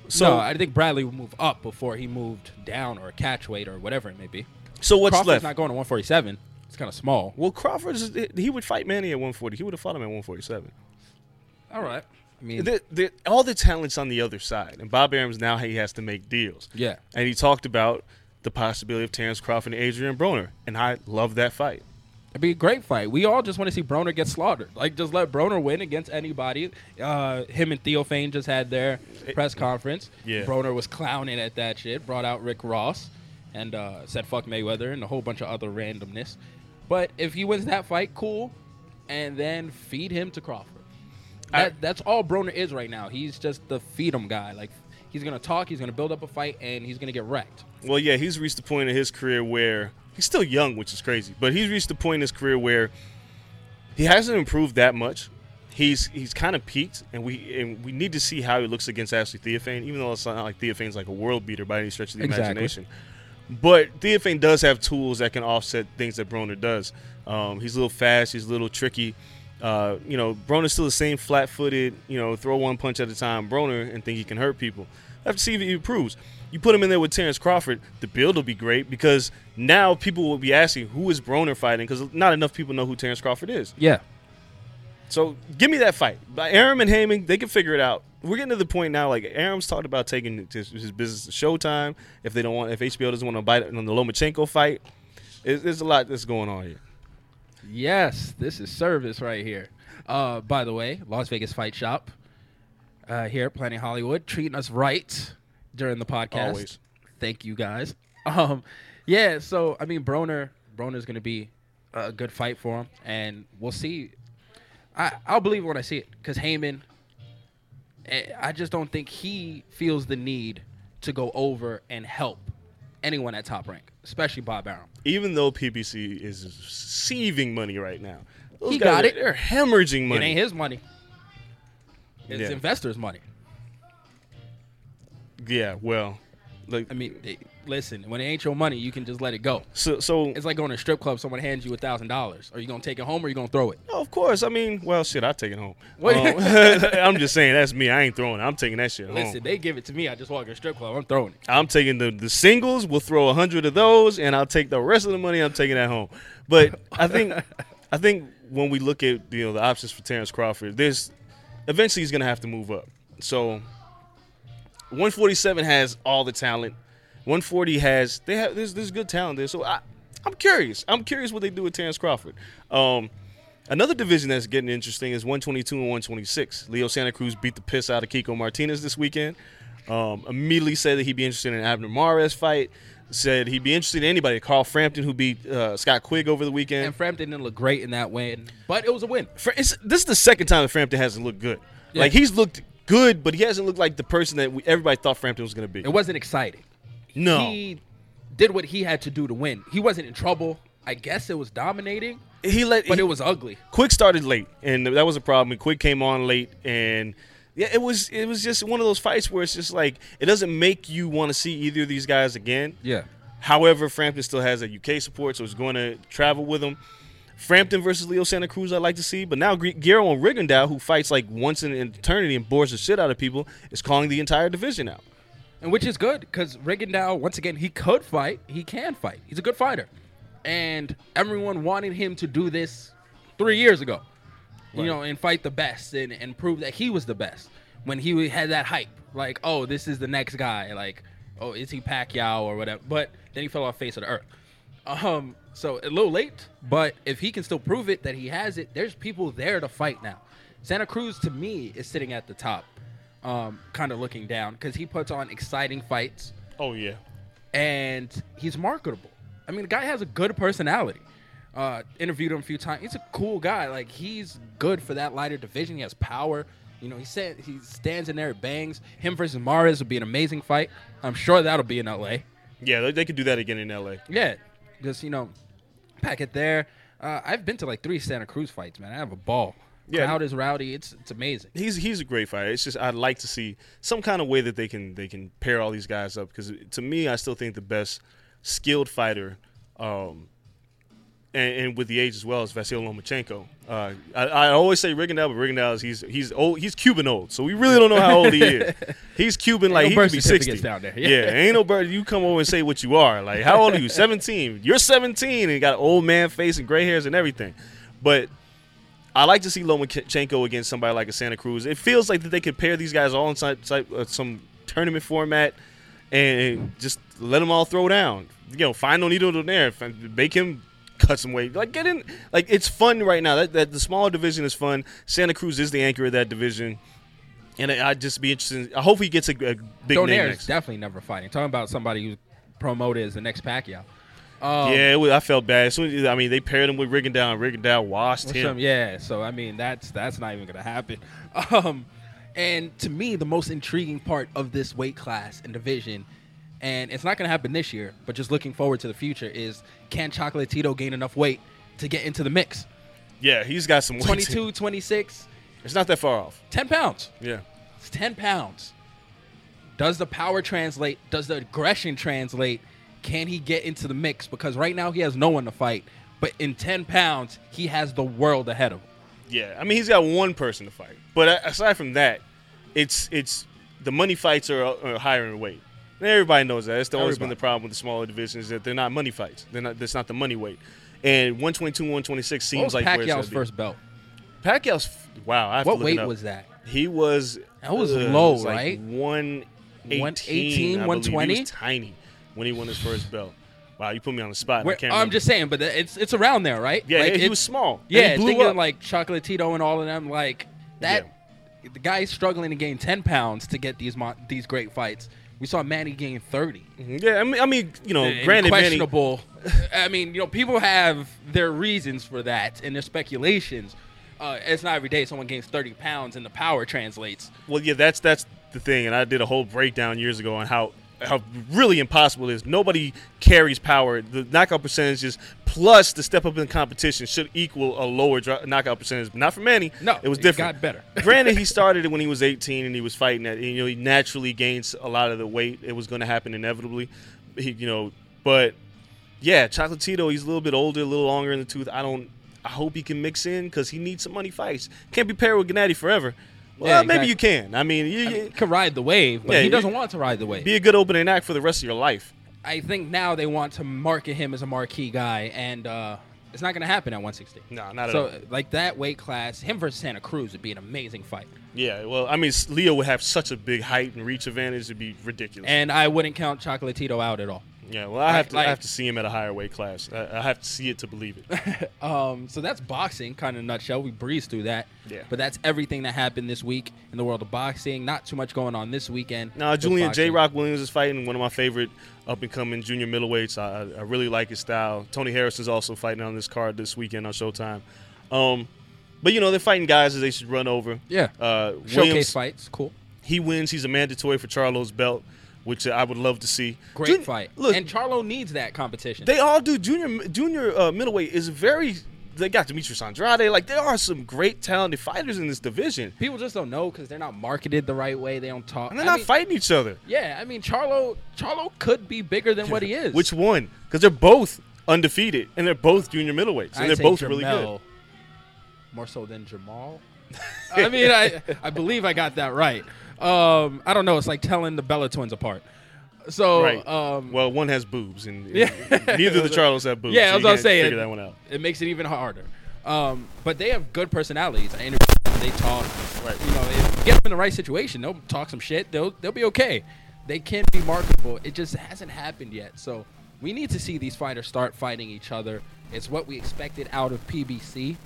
So no, I think Bradley would move up before he moved down or catch weight or whatever it may be. So what's Crawford's left? Crawford's not going to one forty-seven. It's kind of small. Well, Crawford's he would fight Manny at one forty. He would have fought him at one forty-seven. All right. I mean, the, the, all the talent's on the other side, and Bob Arum's now he has to make deals. Yeah. And he talked about the possibility of Terrence Crawford and Adrian Broner, and I love that fight. It'd be a great fight. We all just want to see Broner get slaughtered. Like, just let Broner win against anybody. Uh, him and Theo Fain just had their press conference. Yeah. Broner was clowning at that shit. Brought out Rick Ross. and uh, said fuck Mayweather and a whole bunch of other randomness. But if he wins that fight, cool. And then feed him to Crawford. That, I, that's all Broner is right now. He's just the feed him guy. Like, he's going to talk, he's going to build up a fight, and he's going to get wrecked. Well, yeah, he's reached the point in his career where he's still young, which is crazy. But he's reached the point in his career where he hasn't improved that much. He's he's kind of peaked, and we and we need to see how he looks against Ashley Theophane, even though it's not like Theophane's like a world beater by any stretch of the exactly. imagination. But Theophane does have tools that can offset things that Broner does. Um, he's a little fast. He's a little tricky. Uh, you know, Broner's still the same flat-footed, you know, throw one punch at a time Broner and think he can hurt people. I have to see if he improves. You put him in there with Terrence Crawford, the build will be great because now people will be asking, who is Broner fighting? Because not enough people know who Terrence Crawford is. Yeah. So give me that fight. Arum and Heyman, they can figure it out. We're getting to the point now, like, Arum's talked about taking his, his business to Showtime. If they don't want, if H B O doesn't want to bite on the Lomachenko fight, it, there's a lot that's going on here. Yes, this is service right here. Uh, by the way, Las Vegas Fight Shop uh, here at Planet Hollywood treating us right during the podcast. Always. Thank you guys. Um, yeah, so, I mean, Broner, Broner's going to be a good fight for him, and we'll see. I, I'll believe it when I see it because Heyman, I just don't think he feels the need to go over and help anyone at Top Rank, especially Bob Arum. Even though P B C is receiving money right now. He got it. They're hemorrhaging money. It ain't his money. It's yeah. investors' money. Yeah, well. Like, I mean, they, listen, when it ain't your money, you can just let it go. So, so it's like going to a strip club, someone hands you a thousand dollars. Are you going to take it home or are you going to throw it? No, of course. I mean, well, shit, I'll take it home. Um, I'm just saying, that's me. I ain't throwing it. I'm taking that shit listen, home. Listen, they give it to me. I just walk in a strip club. I'm throwing it. I'm taking the, the singles. We'll throw a hundred of those, and I'll take the rest of the money. I'm taking that home. But I think I think when we look at you know the options for Terrence Crawford, there's eventually he's going to have to move up. So one forty-seven has all the talent. one forty has they have there's there's good talent there. So I I'm curious. I'm curious what they do with Terrence Crawford. Um, another division that's getting interesting is one twenty-two and one twenty-six. Leo Santa Cruz beat the piss out of Kiko Martinez this weekend. Um, immediately said that he'd be interested in an Abner Mares fight. Said he'd be interested in anybody. Carl Frampton, who beat uh, Scott Quigg over the weekend. And Frampton didn't look great in that win, but it was a win. For, it's, this is the second time that Frampton hasn't looked good. Yeah. Like he's looked good, but he hasn't looked like the person that we, everybody thought Frampton was going to be. It wasn't exciting. No. He did what he had to do to win. He wasn't in trouble. I guess it was dominating, he let, but he, it was ugly. Quigg started late, and that was a problem. Quigg came on late, and yeah, it was it was just one of those fights where it's just like it doesn't make you want to see either of these guys again. Yeah. However, Frampton still has a U K support, so he's going to travel with them. Frampton versus Leo Santa Cruz I'd like to see. But now Guillermo Rigondeaux, who fights like once in an eternity and bores the shit out of people, is calling the entire division out. And which is good because Rigondeaux, once again, he could fight. He can fight. He's a good fighter. And everyone wanted him to do this three years ago, right. you know, and fight the best and, and prove that he was the best when he had that hype. Like, oh, this is the next guy. Like, oh, is he Pacquiao or whatever? But then he fell off face of the earth. Um, so a little late, but if he can still prove it that he has it, there's people there to fight now. Santa Cruz, to me, is sitting at the top, um, kind of looking down because he puts on exciting fights. Oh, yeah. And he's marketable. I mean, the guy has a good personality. Uh, interviewed him a few times. He's a cool guy. Like, he's good for that lighter division. He has power. You know, he said he stands in there, bangs. Him versus Mares would be an amazing fight. I'm sure that'll be in L A. Yeah, they, they could do that again in L A. Yeah. Just, you know, pack it there. Uh, I've been to like three Santa Cruz fights, man. I have a ball. Yeah. Crowd is rowdy. It's it's amazing. He's he's a great fighter. It's just I'd like to see some kind of way that they can they can pair all these guys up because to me I still think the best skilled fighter, um, and, and with the age as well is Vasyl Lomachenko. Uh, I, I always say Rigondeaux, but Rigondeaux is he's he's old. He's Cuban old, so we really don't know how old he is. He's Cuban, ain't like no he could be sixty. Down there. Yeah. yeah, ain't no birth. You come over and say what you are. Like, how old are you? seventeen. You're seventeen and you got an old man face and gray hairs and everything. But I like to see Lomachenko against somebody like a Santa Cruz. It feels like that they could pair these guys all inside some tournament format and just let them all throw down. You know, find no needle in there. Make him cut some weight. Like, get in. Like, it's fun right now. That, that the smaller division is fun. Santa Cruz is the anchor of that division, and I'd just be interested. I hope he gets a, a big Donaire's name next. Donaire's definitely never fighting. Talking about somebody who promoter is the next Pacquiao. Um, yeah, it was, I felt bad. As soon as, I mean, they paired him with Rigondeaux. Rigondeaux washed him. Yeah, so, I mean, that's that's not even going to happen. Um, and to me, the most intriguing part of this weight class and division, and it's not going to happen this year, but just looking forward to the future, is can Chocolatito gain enough weight to get into the mix? Yeah, he's got some weight. twenty-two, twenty-six It's not that far off. ten pounds Yeah. It's ten pounds Does the power translate? Does the aggression translate? Can he get into the mix? Because right now he has no one to fight. But in ten pounds, he has the world ahead of him. Yeah. I mean, he's got one person to fight. But aside from that, it's it's the money fights are, are higher in weight. And everybody knows that. It's always everybody. been the problem with the smaller divisions, that they're not money fights. They're not. That's not the money weight. And one twenty-two, one twenty-six seems like where it's Pacquiao's first belt. Pacquiao's, wow. I have what to look weight was that? He was. That was uh, low, was like right? one eighteen, one twenty He was tiny when he won his first belt. Wow, you put me on the spot. Where, I can't I'm remember. just saying, but it's it's around there, right? Yeah, like, yeah he was small. Yeah, thinking like Chocolatito and all of them, like that. Yeah. The guy's struggling to gain ten pounds to get these mon- these great fights. We saw Manny gain thirty Mm-hmm. Yeah, I mean, I mean, you know, and granted, questionable. Manny. I mean, you know, people have their reasons for that and their speculations. Uh, it's not every day someone gains thirty pounds and the power translates. Well, yeah, that's that's the thing, and I did a whole breakdown years ago on how how really impossible it is. Nobody carries power. The knockout percentages plus the step up in competition should equal a lower dr- knockout percentage. Not for Manny. No, it was different. It got better. Granted, he started it when he was eighteen and he was fighting at, you know, he naturally gains a lot of the weight. It was going to happen inevitably, he, you know. But yeah, Chocolatito, he's a little bit older, a little longer in the tooth. I don't. I hope he can mix in because he needs some money fights. Can't be paired with Gennady forever. Well, yeah, exactly. Maybe you can. I mean, you, I mean, you can ride the wave, but yeah, he doesn't want to ride the wave. Be a good opening act for the rest of your life. I think now they want to market him as a marquee guy, and uh, it's not going to happen at one sixty No, not so, at all. So, like, that weight class, him versus Santa Cruz would be an amazing fight. Yeah, well, I mean, Leo would have such a big height and reach advantage. It would be ridiculous. And I wouldn't count Chocolatito out at all. Yeah, well, I have to like, I have to see him at a higher weight class. I, I have to see it to believe it. um, so that's boxing, kind of in a nutshell. We breezed through that. Yeah. But that's everything that happened this week in the world of boxing. Not too much going on this weekend. No, Julian J-Rock Williams is fighting, one of my favorite up-and-coming junior middleweights. I, I really like his style. Tony Harris is also fighting on this card this weekend on Showtime. Um, but, you know, they're fighting guys that they should run over. Yeah. Uh, Showcase Williams, fights, cool. He wins. He's a mandatory for Charlo's belt, which I would love to see. Great Jun- fight. Look, and Charlo needs that competition. They all do. Junior junior uh, middleweight is very – they got Demetrius Andrade. Like, there are some great talented fighters in this division. People just don't know because they're not marketed the right way. They don't talk. And they're I not mean, fighting each other. Yeah, I mean, Charlo Charlo could be bigger than what he is. Which one? Because they're both undefeated, and they're both junior middleweights, and I'd they're both Jermel, really good. More so than Jermel. I mean, I, I believe I got that right. Um, I don't know. It's like telling the Bella twins apart. So, right. um, well, one has boobs, and, and yeah. neither of the Charlos have boobs. Yeah, so I was gonna say, figure it, that one out. It makes it even harder. Um, but they have good personalities. I interview them, they talk. Right. You know, if you get them in the right situation, they'll talk some shit. They'll they'll be okay. They can be marketable. It just hasn't happened yet. So we need to see these fighters start fighting each other. It's what we expected out of P B C.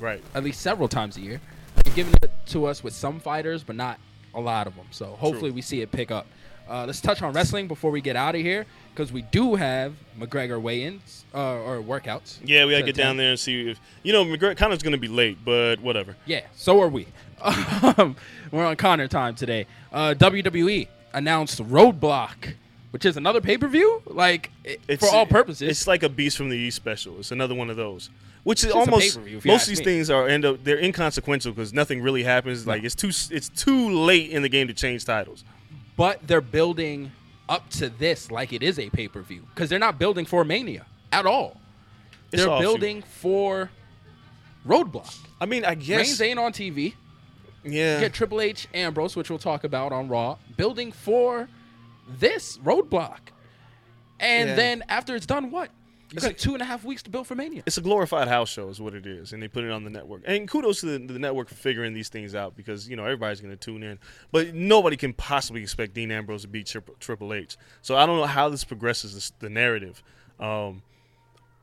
Right. At least several times a year. They've given it to us with some fighters, but not a lot of them. So hopefully True. we see it pick up. Uh, let's touch on wrestling before we get out of here because we do have McGregor weigh-ins uh, or workouts. Yeah, we got to get down there and see if – you know, McGregor, Conor's going to be late, but whatever. Yeah, so are we. We're on Conor time today. Uh, W W E announced Roadblock, which is another pay-per-view, like it's, for all purposes. It's like a Beast from the East special. It's another one of those. Which is almost most of these me. things are end up they're inconsequential because nothing really happens. No. Like it's too it's too late in the game to change titles. But they're building up to this like it is a pay per view because they're not building for Mania at all. It's they're all building shoot. for Roadblock. I mean, I guess Reigns ain't on T V. Yeah, you get Triple H, Ambrose, which we'll talk about on Raw, building for this Roadblock, and yeah. then after it's done, what? You got two and a half weeks to build for Mania. It's a glorified house show is what it is, and they put it on the network. And kudos to the, the network for figuring these things out because, you know, everybody's going to tune in. But nobody can possibly expect Dean Ambrose to beat Triple, Triple H. So I don't know how this progresses this, the narrative. Um,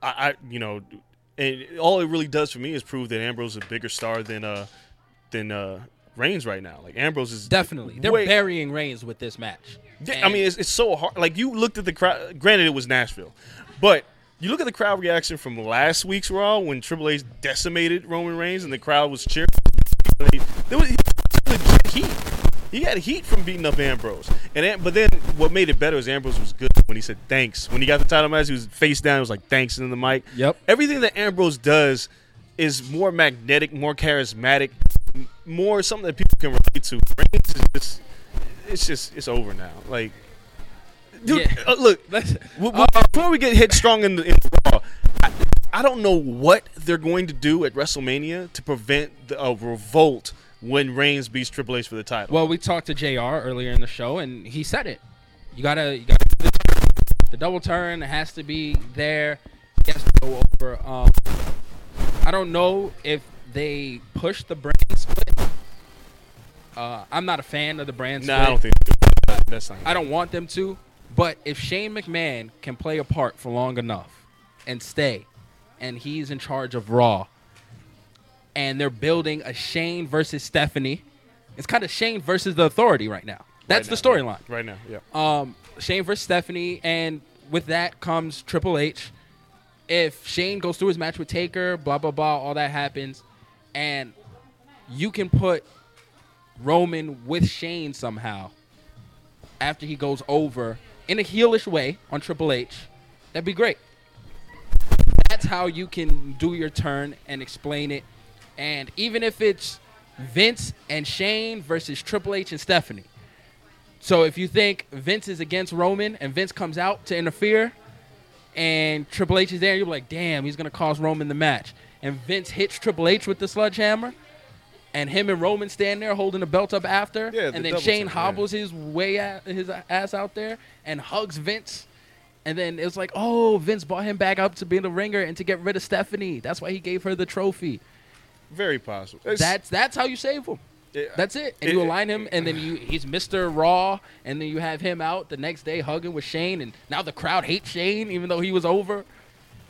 I, I, you know, and all it really does for me is prove that Ambrose is a bigger star than uh, than uh, Reigns right now. Like Ambrose is definitely they're way, burying Reigns with this match. Yeah, I mean, it's, it's so hard. Like you looked at the crowd. Granted, it was Nashville, but you look at the crowd reaction from last week's Raw when Triple H decimated Roman Reigns and the crowd was cheering. There was legit heat. He had heat from beating up Ambrose, and but then what made it better is Ambrose was good when he said thanks. When he got the title match, he was face down. He was like thanks in the mic. Yep. Everything that Ambrose does is more magnetic, more charismatic, more something that people can relate to. Reigns is just, it's just, it's over now. Like, dude, yeah. uh, look, we, we, uh, before we get hit strong in the, in the Raw, I, I don't know what they're going to do at WrestleMania to prevent the, a revolt when Reigns beats Triple H for the title. Well, we talked to J R earlier in the show, and he said it. You gotta, you gotta do this. The double turn has to be there. He has to go over. Um, I don't know if they push the brand split. Uh, I'm not a fan of the brand nah, split. No, I don't think so. That's not I don't want them to. But if Shane McMahon can play a part for long enough and stay, and he's in charge of Raw, and they're building a Shane versus Stephanie. It's kind of Shane versus the Authority right now. That's right now, the storyline. Right now, yeah. Um, Shane versus Stephanie, and with that comes Triple H. If Shane goes through his match with Taker, blah, blah, blah, all that happens, and you can put Roman with Shane somehow after he goes over in a heelish way on Triple H, that'd be great. That's how you can do your turn and explain it. And even if it's Vince and Shane versus Triple H and Stephanie. So if you think Vince is against Roman and Vince comes out to interfere and Triple H is there, you're like, damn, he's going to cost Roman the match. And Vince hits Triple H with the sledgehammer and him and Roman stand there holding the belt up after. Yeah, and the then Shane hobbles his way at, his ass out there and hugs Vince. And then it's like, oh, Vince brought him back up to be in the ringer and to get rid of Stephanie. That's why he gave her the trophy. Very possible. It's, that's that's how you save him. It, that's it. And it, you align him, and then you he's Mister Raw, and then you have him out the next day hugging with Shane, and now the crowd hates Shane even though he was over,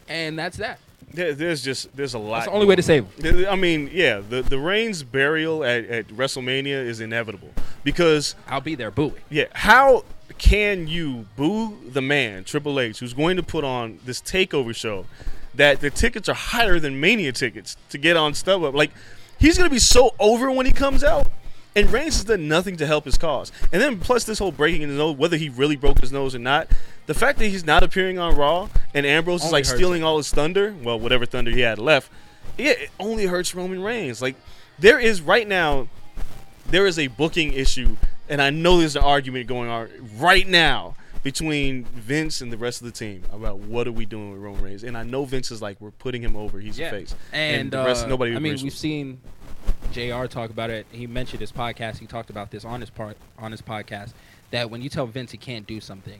and that's that. There, there's just there's a lot. That's the only way to save him. I mean, yeah, the, the Reigns burial at, at WrestleMania is inevitable because I'll be there booing. Yeah, how can you boo the man Triple H who's going to put on this takeover show? That the tickets are higher than Mania tickets to get on StubHub. Like, he's going to be so over when he comes out. And Reigns has done nothing to help his cause. And then, plus this whole breaking his nose, whether he really broke his nose or not, the fact that he's not appearing on Raw and Ambrose only is, like, stealing him. All his thunder, well, whatever thunder he had left, it, it only hurts Roman Reigns. Like, there is, right now, there is a booking issue, and I know there's an argument going on right now between Vince and the rest of the team about what are we doing with Roman Reigns. And I know Vince is like, we're putting him over. He's yeah. a face. And, and the uh, rest, nobody I mean, we've seen J R talk about it. He mentioned his podcast. He talked about this on his, part, on his podcast that when you tell Vince he can't do something,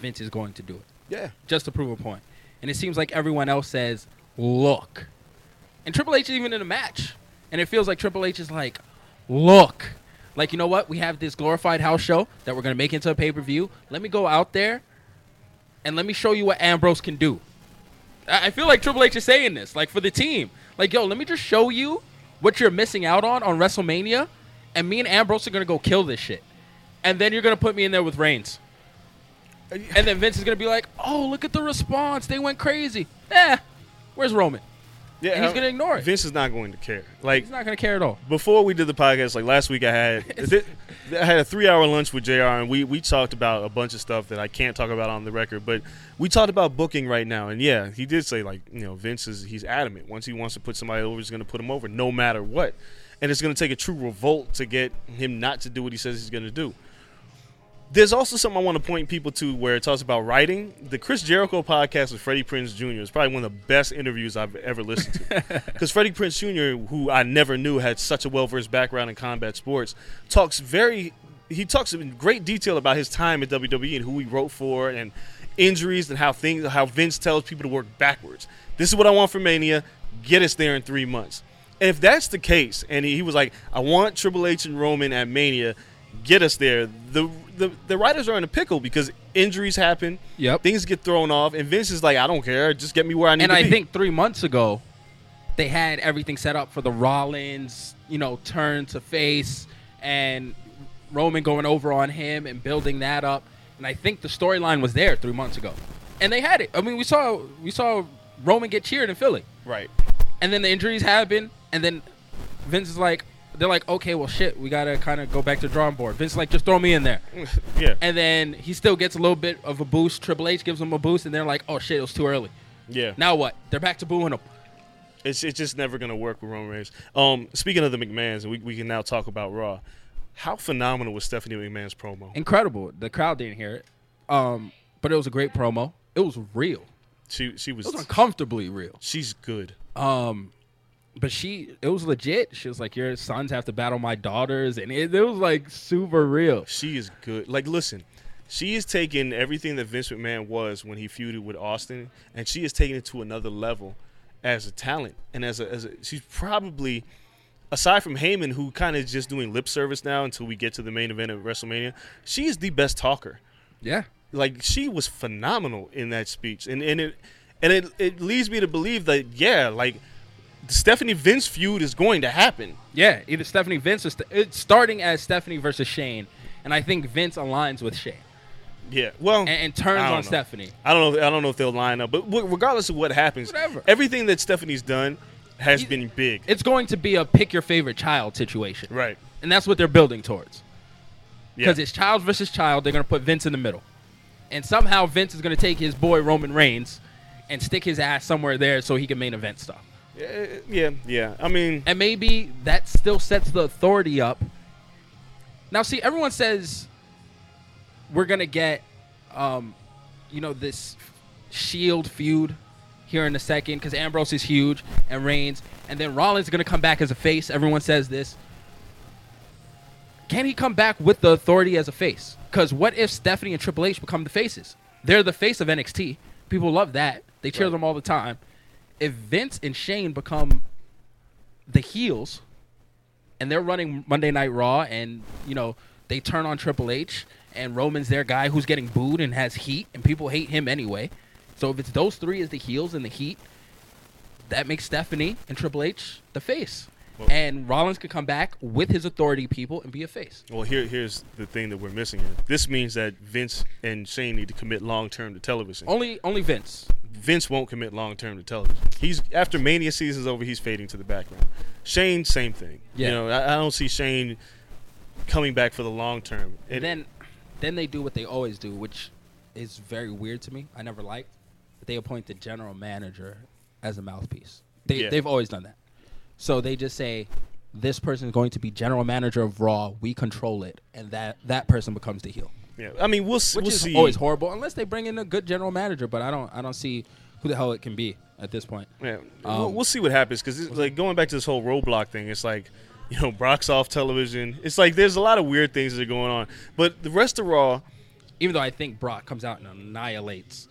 Vince is going to do it. Yeah. Just to prove a point. And it seems like everyone else says, look. And Triple H is even in a match. And it feels like Triple H is like, look. Like, you know what? We have this glorified house show that we're going to make into a pay-per-view. Let me go out there and let me show you what Ambrose can do. I feel like Triple H is saying this, like, for the team. Like, yo, let me just show you what you're missing out on on WrestleMania, and me and Ambrose are going to go kill this shit. And then you're going to put me in there with Reigns. And then Vince is going to be like, oh, look at the response. They went crazy. Eh, where's Roman? Yeah, and he's going to ignore it. Vince is not going to care. Like, he's not going to care at all. Before we did the podcast, like last week I had th- I had a three-hour lunch with J R, and we, we talked about a bunch of stuff that I can't talk about on the record. But we talked about booking right now. And, yeah, he did say, like, you know, Vince is he's adamant. Once he wants to put somebody over, he's going to put him over no matter what. And it's going to take a true revolt to get him not to do what he says he's going to do. There's also something I want to point people to where it talks about writing. The Chris Jericho podcast with Freddie Prinze Junior is probably one of the best interviews I've ever listened to. Because Freddie Prinze Junior, who I never knew had such a well-versed background in combat sports, talks very – he talks in great detail about his time at W W E and who he wrote for and injuries and how things – how Vince tells people to work backwards. This is what I want for Mania. Get us there in three months. And if that's the case, and he, he was like, I want Triple H and Roman at Mania – get us there. The, the the writers are in a pickle because injuries happen. Yep. Things get thrown off. And Vince is like, I don't care. Just get me where I need and to I be. And I think three months ago, they had everything set up for the Rollins, you know, turn to face and Roman going over on him and building that up. And I think the storyline was there three months ago. And they had it. I mean, we saw we saw Roman get cheered in Philly. Right. And then the injuries happen. And then Vince is like, they're like, okay, well, shit, we got to kind of go back to the drawing board. Vince is like, just throw me in there. Yeah. And then he still gets a little bit of a boost. Triple H gives him a boost. And they're like, oh, shit, it was too early. Yeah. Now what? They're back to booing him. It's, it's just never going to work with Roman Reigns. Um, speaking of the McMahons, we, we can now talk about Raw. How phenomenal was Stephanie McMahon's promo? Incredible. The crowd didn't hear it. Um, but it was a great promo. It was real. She she was, it was uncomfortably real. She's good. Um, but she it was legit. She was like, your sons have to battle my daughters. And it, it was like super real. She is good. Like, listen, she is taking everything that Vince McMahon was when he feuded with Austin, and she is taking it to another level as a talent. And as a, as a she's probably, aside from Heyman, who kind of is just doing lip service now until we get to the main event of WrestleMania, she is the best talker. Yeah. Like, she was phenomenal in that speech. And and it and it, it leads me to believe that, yeah, like, the Stephanie-Vince feud is going to happen. Yeah, either Stephanie-Vince or St- – it's starting as Stephanie versus Shane. And I think Vince aligns with Shane. Yeah, well, and, and turns on know. Stephanie. I don't know. I don't know if they'll line up. But w- regardless of what happens, Whatever. everything that Stephanie's done – has you, been big. It's going to be a pick your favorite child situation. Right. And that's what they're building towards. Because yeah. it's child versus child. They're going to put Vince in the middle. And somehow Vince is going to take his boy Roman Reigns and stick his ass somewhere there so he can main event stuff. Yeah, yeah, yeah. I mean. And maybe that still sets the authority up. Now, see, everyone says we're going to get, um, you know, this Shield feud here in a second, because Ambrose is huge and Reigns, and then Rollins is going to come back as a face. Everyone says this. Can he come back with the authority as a face? Because what if Stephanie and Triple H become the faces? They're the face of N X T. People love that. They cheer right. them all the time. If Vince and Shane become the heels, and they're running Monday Night Raw, and you know they turn on Triple H, and Roman's their guy who's getting booed and has heat, and people hate him anyway. So if it's those three as the heels and the heat, that makes Stephanie and Triple H the face. Well, and Rollins could come back with his authority people and be a face. Well, here, here's the thing that we're missing here. This means that Vince and Shane need to commit long-term to television. Only only Vince. Vince won't commit long-term to television. He's after Mania season's over, he's fading to the background. Shane, same thing. Yeah. You know, I, I don't see Shane coming back for the long term. And then, then they do what they always do, which is very weird to me. I never liked. They appoint the general manager as a mouthpiece. They, yeah. They've always done that. So they just say, this person is going to be general manager of Raw. We control it. And that, that person becomes the heel. Yeah, I mean, we'll, Which we'll see. Which is always horrible, unless they bring in a good general manager. But I don't I don't see who the hell it can be at this point. Yeah, um, we'll, we'll see what happens. Because like, going back to this whole Roadblock thing, it's like, you know, Brock's off television. It's like there's a lot of weird things that are going on. But the rest of Raw, even though I think Brock comes out and annihilates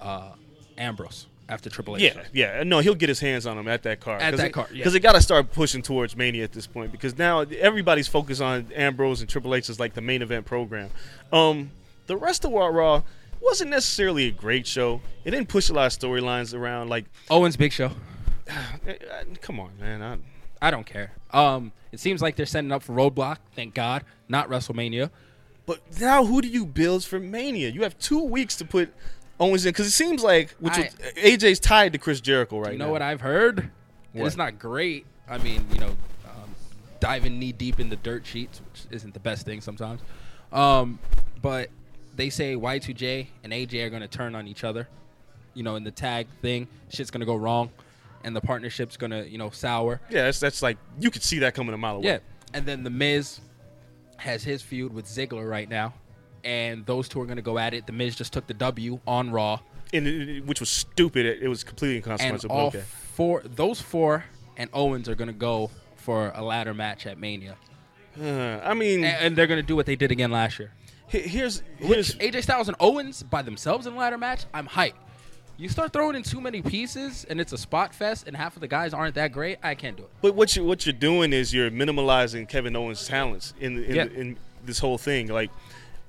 uh Ambrose after Triple H. Yeah, yeah. No, he'll get his hands on him at that card. At that card, yeah. Because they got to start pushing towards Mania at this point, because now everybody's focused on Ambrose and Triple H as like the main event program. Um, the rest of Raw wasn't necessarily a great show. It didn't push a lot of storylines around. Like Owen's big show. Come on, man. I, I don't care. Um, it seems like they're setting up for Roadblock. Thank God. Not WrestleMania. But now who do you build for Mania? You have two weeks to put Owens in, because it seems like which I, was, A J's tied to Chris Jericho right now. You know now. What I've heard? What? It's not great. I mean, you know, um, diving knee deep in the dirt sheets, which isn't the best thing sometimes. Um, but they say Y two J and A J are going to turn on each other. You know, in the tag thing, shit's going to go wrong, and the partnership's going to, you know, sour. Yeah, that's, that's like, you could see that coming a mile away. Yeah, and then The Miz has his feud with Ziggler right now. And those two are going to go at it. The Miz just took the W on Raw. And it, which was stupid. It, it was completely inconsequential. And all okay. four, those four and Owens are going to go for a ladder match at Mania. Uh, I mean. And, and they're going to do what they did again last year. Here's, here's A J Styles and Owens by themselves in a ladder match, I'm hyped. You start throwing in too many pieces, and it's a spot fest, and half of the guys aren't that great, I can't do it. But what, you, what you're doing is you're minimalizing Kevin Owens' talents in, in, yeah. in, in this whole thing. Like,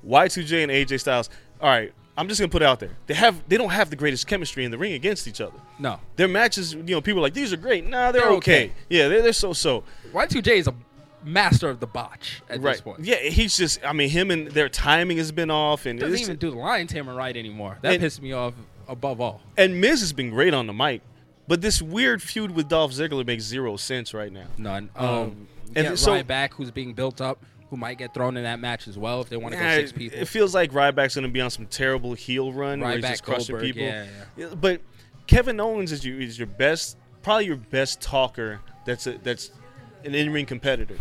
Y two J and A J Styles. All right, I'm just gonna put it out there. They have they don't have the greatest chemistry in the ring against each other. No, their matches, you know, people are like, these are great. Nah, they're, they're okay. okay. Yeah, they're they're so so. Y two J is a master of the botch at right. this point. Yeah, he's just. I mean, him and their timing has been off, and he doesn't even do the lion's hammer right anymore. That and, pissed me off above all. And Miz has been great on the mic, but this weird feud with Dolph Ziggler makes zero sense right now. None. Um, um and yeah, so Ryback, who's being built up, who might get thrown in that match as well if they want to yeah, go six people. It feels like Ryback's going to be on some terrible heel run Ryback, where he's just crushing Goldberg, people. Yeah, yeah. But Kevin Owens is your, is your best, probably your best talker that's a, that's an in-ring competitor.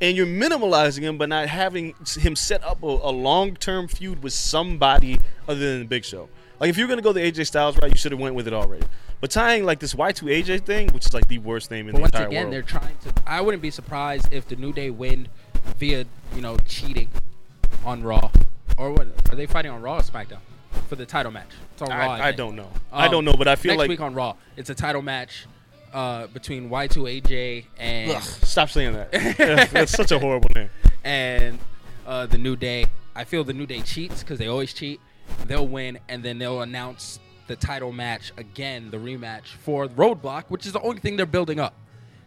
And you're minimalizing him by not having him set up a, a long-term feud with somebody other than the Big Show. Like, if you're going to go the A J Styles route, you should have went with it already. But tying, like, this Y two A J thing, which is, like, the worst name in but the entire again, world. Once again, they're trying to – I wouldn't be surprised if the New Day win – via, you know, cheating on Raw. Or what? Are they fighting on Raw or SmackDown for the title match? It's on I, Raw. I, I don't know. Um, I don't know, but I feel next like. Next week on Raw, it's a title match uh, between Y two A J and. Ugh, stop saying that. That's such a horrible name. And uh, the New Day. I feel the New Day cheats because they always cheat. They'll win, and then they'll announce the title match again, the rematch for Roadblock, which is the only thing they're building up.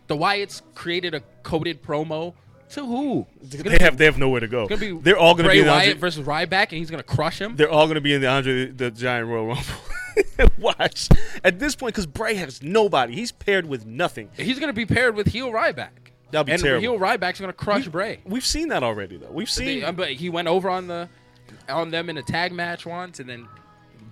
The Wyatts created a coded promo. To who? They have be, they have nowhere to go. Be They're all going to be in the Andre, Wyatt versus Ryback, and he's going to crush him. They're all going to be in the Andre the, the Giant Royal Rumble. Watch at this point because Bray has nobody. He's paired with nothing. He's going to be paired with heel Ryback. That'll be and terrible. Heel Ryback's going to crush we, Bray. We've seen that already, though. We've seen. They, but he went over on the on them in a tag match once, and then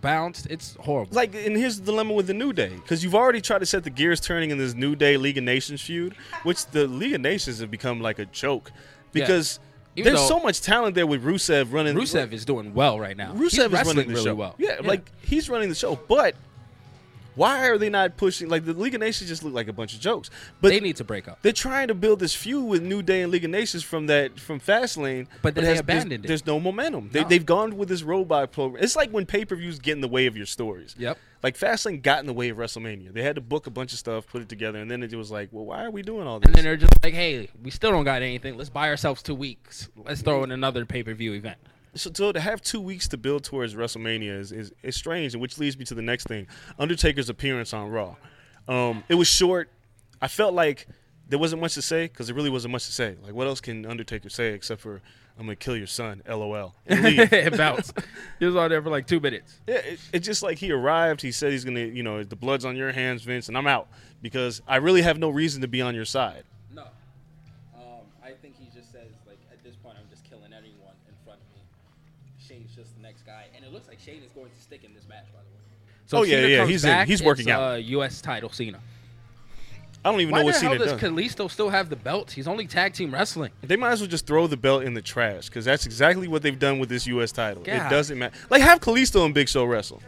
bounced. It's horrible. Like, and here's the dilemma with the New Day, because you've already tried to set the gears turning in this New Day League of Nations feud, which the League of Nations have become like a joke because yeah. there's so much talent there with Rusev running. Rusev like, is doing well right now. Rusev he's is running the really show. Well. Yeah, yeah, like he's running the show, but why are they not pushing? Like, the League of Nations just look like a bunch of jokes. But they need to break up. They're trying to build this feud with New Day and League of Nations from that from Fastlane. But, but they has, abandoned there's, it. There's no momentum. They, no. They've gone with this robot program. It's like when pay-per-views get in the way of your stories. Yep. Like, Fastlane got in the way of WrestleMania. They had to book a bunch of stuff, put it together, and then it was like, well, why are we doing all this? And then they're just like, hey, we still don't got anything. Let's buy ourselves two weeks. Let's throw in another pay-per-view event. So, so to have two weeks to build towards WrestleMania is, is, is strange, and which leads me to the next thing. Undertaker's appearance on Raw. Um, it was short. I felt like there wasn't much to say because there really wasn't much to say. Like, what else can Undertaker say except for, I'm going to kill your son, L O L. And leave. It bounced. He was out there for like two minutes. Yeah, it's it just like he arrived. He said he's going to, you know, the blood's on your hands, Vince, and I'm out because I really have no reason to be on your side. No. Um, I think he just says, like, at this point, I'm just killing anyone in front of me. Shane's just the next guy, and it looks like Shane is going to stick in this match, by the way. So oh yeah, Cena yeah, he's back, in. He's working it's, out. Uh, U S title Cena. I don't even Why know what Cena does. Why the hell does Kalisto still have the belt? He's only tag team wrestling. They might as well just throw the belt in the trash because that's exactly what they've done with this U S title. God. It doesn't matter. Like, have Kalisto and Big Show wrestle.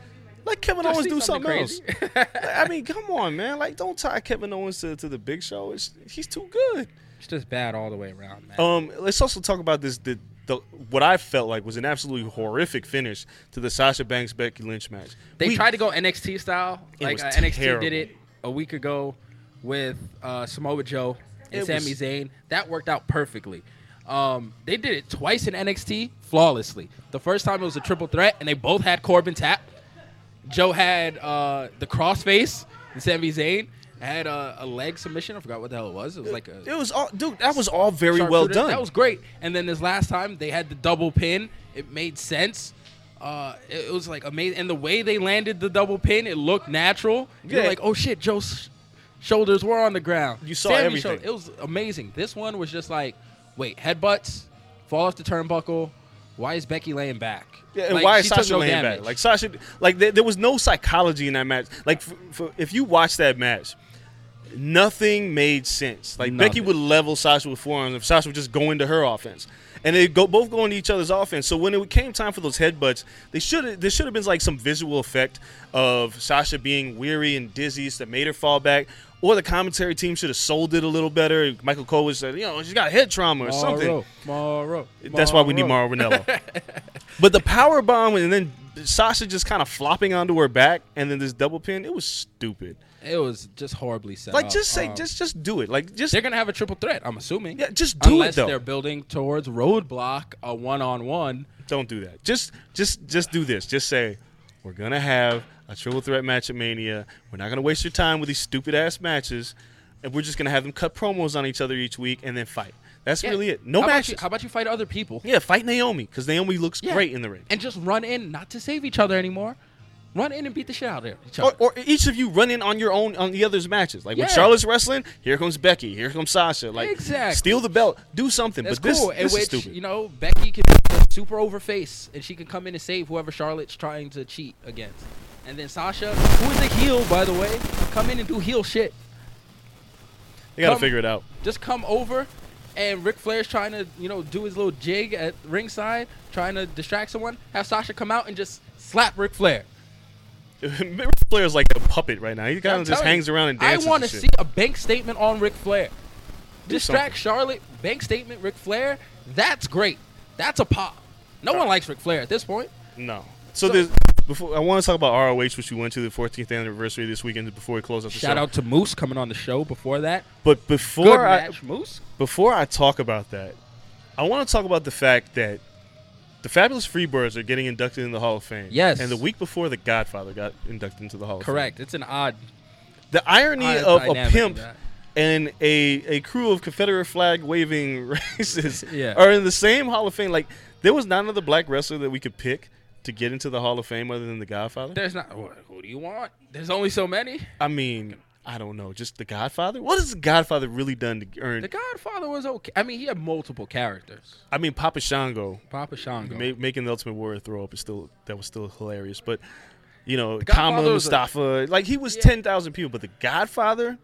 Like, Kevin Owens do something, something else. Like, I mean, come on, man. Like, don't tie Kevin Owens to, to the Big Show. It's, he's too good. It's just bad all the way around, man. Um, let's also talk about this. The, The, what I felt like was an absolutely horrific finish to the Sasha Banks Becky Lynch match. They we, tried to go N X T style, like uh, N X T did it a week ago with uh, Samoa Joe and it Sami was, Zayn. That worked out perfectly. Um, they did it twice in N X T flawlessly. The first time it was a triple threat, and they both had Corbin tap. Joe had uh, the crossface, and Sami Zayn had a, a leg submission. I forgot what the hell it was. It was like a. It was all, dude. That was all very well done. That was great. And then this last time they had the double pin. It made sense. Uh, it, it was like amazing. And the way they landed the double pin, it looked natural. Yeah. You're like, oh shit, Joe's shoulders were on the ground. You saw Sammy everything. Showed, it was amazing. This one was just like, wait, headbutts, fall off the turnbuckle. Why is Becky laying back? Yeah, and like, why is Sasha no laying damage. Back? Like Sasha, like there, there was no psychology in that match. Like for, for, if you watch that match. Nothing made sense. Like, Nothing. Becky would level Sasha with forearms if Sasha would just go into her offense. And they go both go into each other's offense. So when it came time for those headbutts, they should there should have been like some visual effect of Sasha being weary and dizzy so that made her fall back. Or the commentary team should have sold it a little better. Michael Cole would say, you know, she's got head trauma or Morrow, something. Morrow, That's Morrow. Why we need Mauro Ranallo. But the power bomb and then Sasha just kind of flopping onto her back and then this double pin, it was stupid. It was just horribly set like, up. Like, just say, um, just just do it. Like, just they're gonna have a triple threat, I'm assuming. Yeah, just do Unless it though. Unless they're building towards Roadblock, a one-on-one. Don't do that. Just, just, just do this. Just say, we're gonna have a triple threat match at Mania. We're not gonna waste your time with these stupid ass matches, and we're just gonna have them cut promos on each other each week and then fight. That's yeah. really it. No how matches. About you, how about you fight other people? Yeah, fight Naomi, because Naomi looks yeah. great in the ring. And just run in, not to save each other anymore. Run in and beat the shit out of each other. Or, or each of you run in on your own, on the other's matches. Like, yeah. when Charlotte's wrestling, here comes Becky, here comes Sasha. Like, exactly. Steal the belt. Do something. That's but this, cool. this which, is stupid. You know, Becky can be a super over face, and she can come in and save whoever Charlotte's trying to cheat against. And then Sasha, who is a heel, by the way, come in and do heel shit. They got to figure it out. Just come over. And Ric Flair's trying to, you know, do his little jig at ringside, trying to distract someone. Have Sasha come out and just slap Ric Flair. Ric Flair's like a puppet right now. He kind of just hangs around and dances. I want to see a bank statement on Ric Flair. Distract Charlotte, bank statement, Ric Flair. That's great. That's a pop. No one likes Ric Flair at this point. No. So, so there's. Before, I want to talk about R O H, which we went to the fourteenth anniversary this weekend. Before we close up the show, shout out to Moose coming on the show before that. But before Good I match, Moose. Before I talk about that, I want to talk about the fact that the Fabulous Freebirds are getting inducted into the Hall of Fame. Yes, and the week before, the Godfather got inducted into the Hall. Correct. Of Fame. Correct. It's an odd. The irony odd of a pimp and a a crew of Confederate flag waving racists yeah. are in the same Hall of Fame. Like, there was not another black wrestler that we could pick to get into the Hall of Fame other than the Godfather? There's not. Who do you want? There's only so many. I mean, I don't know. Just the Godfather? What has the Godfather really done to earn? The Godfather was okay. I mean, he had multiple characters. I mean, Papa Shango. Papa Shango. Ma- making the Ultimate Warrior throw up is still, that was still hilarious. But, you know, Kamala Mustafa. A, like, he was yeah. ten thousand people. But the Godfather?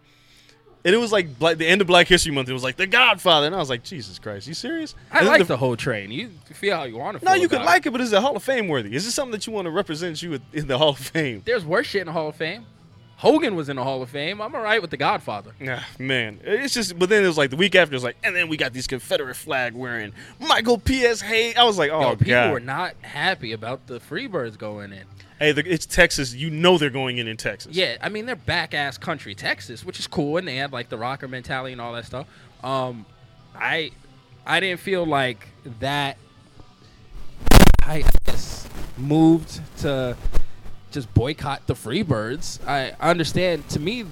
And it was like black, the end of Black History Month. It was like the Godfather, and I was like, Jesus Christ, you serious? I like the, the whole train. You feel how you want to. No, feel you could like it, but is it Hall of Fame worthy? Is this something that you want to represent you in the Hall of Fame? There's worse shit in the Hall of Fame. Hogan was in the Hall of Fame. I'm all right with the Godfather. Nah, man, it's just. But then it was like the week after. It was like, and then we got these Confederate flag wearing Michael P S. Hayes. I was like, oh Yo, God. People were not happy about the Freebirds going in. Hey, it's Texas. You know they're going in in Texas. Yeah, I mean, they're back-ass country Texas, which is cool, and they have, like, the rocker mentality and all that stuff. Um, I I didn't feel like that, I guess, moved to just boycott the Freebirds. I understand. To me,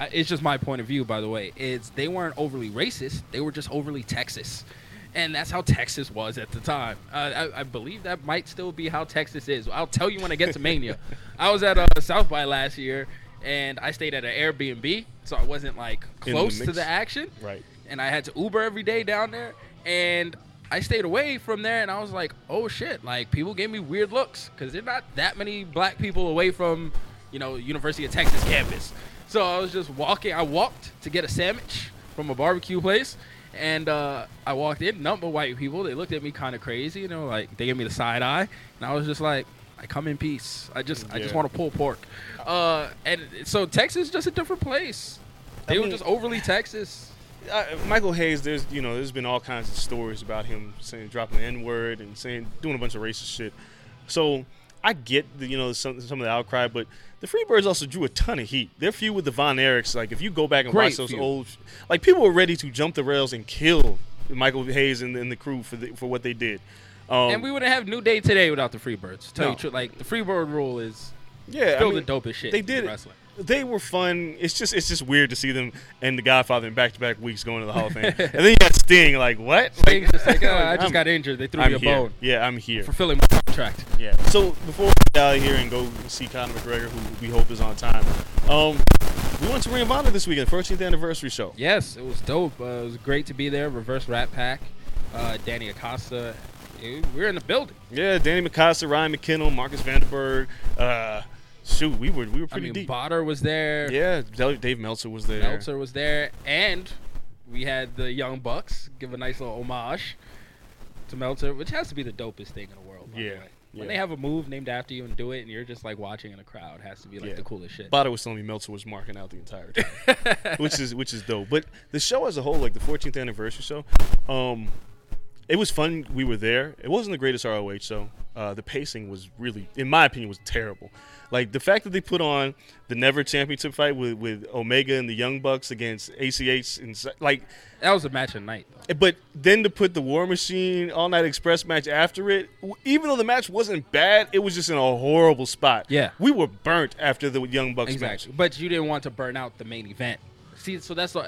it's just my point of view, by the way. It's they weren't overly racist. They were just overly Texas. And that's how Texas was at the time. Uh, I, I believe that might still be how Texas is. I'll tell you when I get to Mania. I was at uh, South by last year, and I stayed at an Airbnb, so I wasn't, like, close the to the action. Right. And I had to Uber every day down there. And I stayed away from there, and I was like, oh, shit. Like, people gave me weird looks because there are not that many black people away from, you know, University of Texas campus. So I was just walking. I walked to get a sandwich from a barbecue place. And uh, I walked in, number of white people. They looked at me kind of crazy, you know, like they gave me the side eye, and I was just like, "I come in peace. I just, yeah. I just want to pull pork." Uh, and so Texas is just a different place. They I were mean, just overly Texas. Uh, Michael Hayes, there's, you know, there's been all kinds of stories about him saying dropping the N word and saying doing a bunch of racist shit. So I get the, you know, some some of the outcry, but the Freebirds also drew a ton of heat. Their feud with the Von Erichs, like, if you go back and Great watch those feud. old, like, people were ready to jump the rails and kill Michael Hayes and, and the crew for the, for what they did. Um, and we wouldn't have New Day today without the Freebirds. Tell no. you the truth, like, the Freebird rule is yeah, still I mean, the dopest shit. They did. In wrestling. They were fun. It's just it's just weird to see them and the Godfather in back-to-back weeks going to the Hall of Fame. And then you got Sting, like, what? Sting's just like, oh, I just I'm, got injured. They threw I'm me a here. bone. Yeah, I'm here. Fulfilling my contract. Yeah. So before we get out of here and go see Conor McGregor, who we hope is on time, um, we went to Ring of Honor this weekend, fourteenth anniversary show. Yes, it was dope. Uh, it was great to be there. Reverse Rat Pack, uh, Danny Acosta. We're in the building. Yeah, Danny Acosta, Ryan McKinnell, Marcus Vandenberg, uh, shoot, we were we were pretty I mean, deep. Botter was there. Yeah, Dave Meltzer was there. Meltzer was there, and we had the Young Bucks give a nice little homage to Meltzer, which has to be the dopest thing in the world. By yeah, the way. When yeah. they have a move named after you and do it, and you're just like watching in the crowd, it has to be like yeah. the coolest shit. Botter was telling me Meltzer was marking out the entire time, which is which is dope. But the show as a whole, like the fourteenth anniversary show, um, it was fun. We were there. It wasn't the greatest R O H show. Uh, the pacing was really, in my opinion, was terrible. Like, the fact that they put on the Never Championship fight with, with Omega and the Young Bucks against A C H, and like, that was a match of night, though. But then to put the War Machine All Night Express match after it, even though the match wasn't bad, it was just in a horrible spot. Yeah. We were burnt after the Young Bucks exactly. match. But you didn't want to burn out the main event. See, so that's all.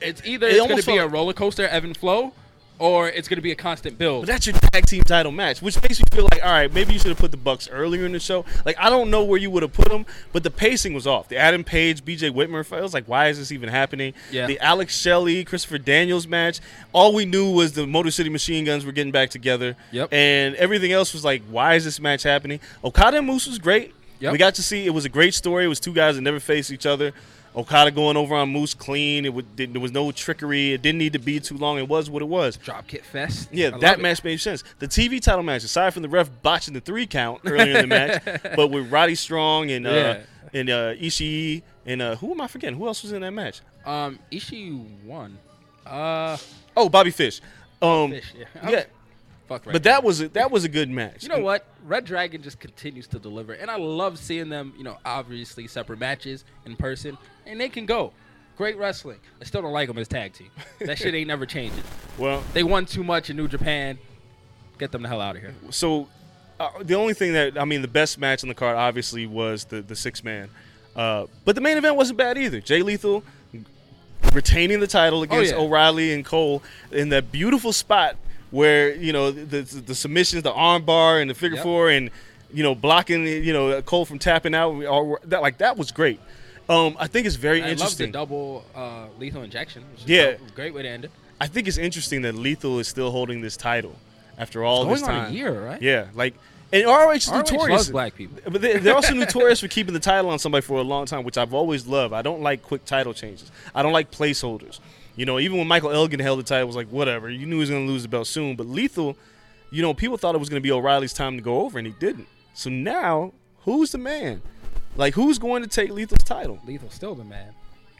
It's either it it's going to be a roller coaster, ebb and flow, or it's going to be a constant build. But that's your tag team title match, which makes me feel like, all right, maybe you should have put the Bucks earlier in the show. Like, I don't know where you would have put them, but the pacing was off. The Adam Page, B J Whitmer fight, I was like, why is this even happening? Yeah. The Alex Shelley, Christopher Daniels match, all we knew was the Motor City Machine Guns were getting back together. Yep. And everything else was like, why is this match happening? Okada and Moose was great. Yep. We got to see, it was a great story. It was two guys that never faced each other. Okada going over on Moose clean. It was, there was no trickery. It didn't need to be too long. It was what it was. Dropkick fest. Yeah, I that match it. made sense. The T V title match, aside from the ref botching the three count earlier in the match, but with Roddy Strong and uh, yeah. and uh, Ishii and uh, who am I forgetting? Who else was in that match? Um, Ishii won. Uh, oh, Bobby Fish. Um, Fish. Yeah. yeah. Fuck right. But that was a, that was a good match. You know what? Red Dragon just continues to deliver, and I love seeing them. You know, obviously separate matches in person, and they can go. Great wrestling. I still don't like them as tag team. That shit ain't never changing. Well, they won too much in New Japan. Get them the hell out of here. So, uh, the only thing that I mean, the best match on the card obviously was the the six man, uh, but the main event wasn't bad either. Jay Lethal retaining the title against oh, yeah. O'Reilly and Cole in that beautiful spot. Where, you know, the the submissions, the arm bar and the figure yep. four and, you know, blocking, you know, Cole from tapping out. All, that, like, that was great. Um, I think it's very I interesting. I love the double uh, lethal injection. Which is yeah. a great way to end it. I think it's interesting that Lethal is still holding this title after all it's this going time. On a year, right? Yeah. Like, and R O H is R O H notorious. Loves black people. But they, they're also notorious for keeping the title on somebody for a long time, which I've always loved. I don't like quick title changes. I don't like placeholders. You know, even when Michael Elgin held the title, it was like, whatever. You knew he was going to lose the belt soon. But Lethal, you know, people thought it was going to be O'Reilly's time to go over, and he didn't. So now, who's the man? Like, who's going to take Lethal's title? Lethal's still the man.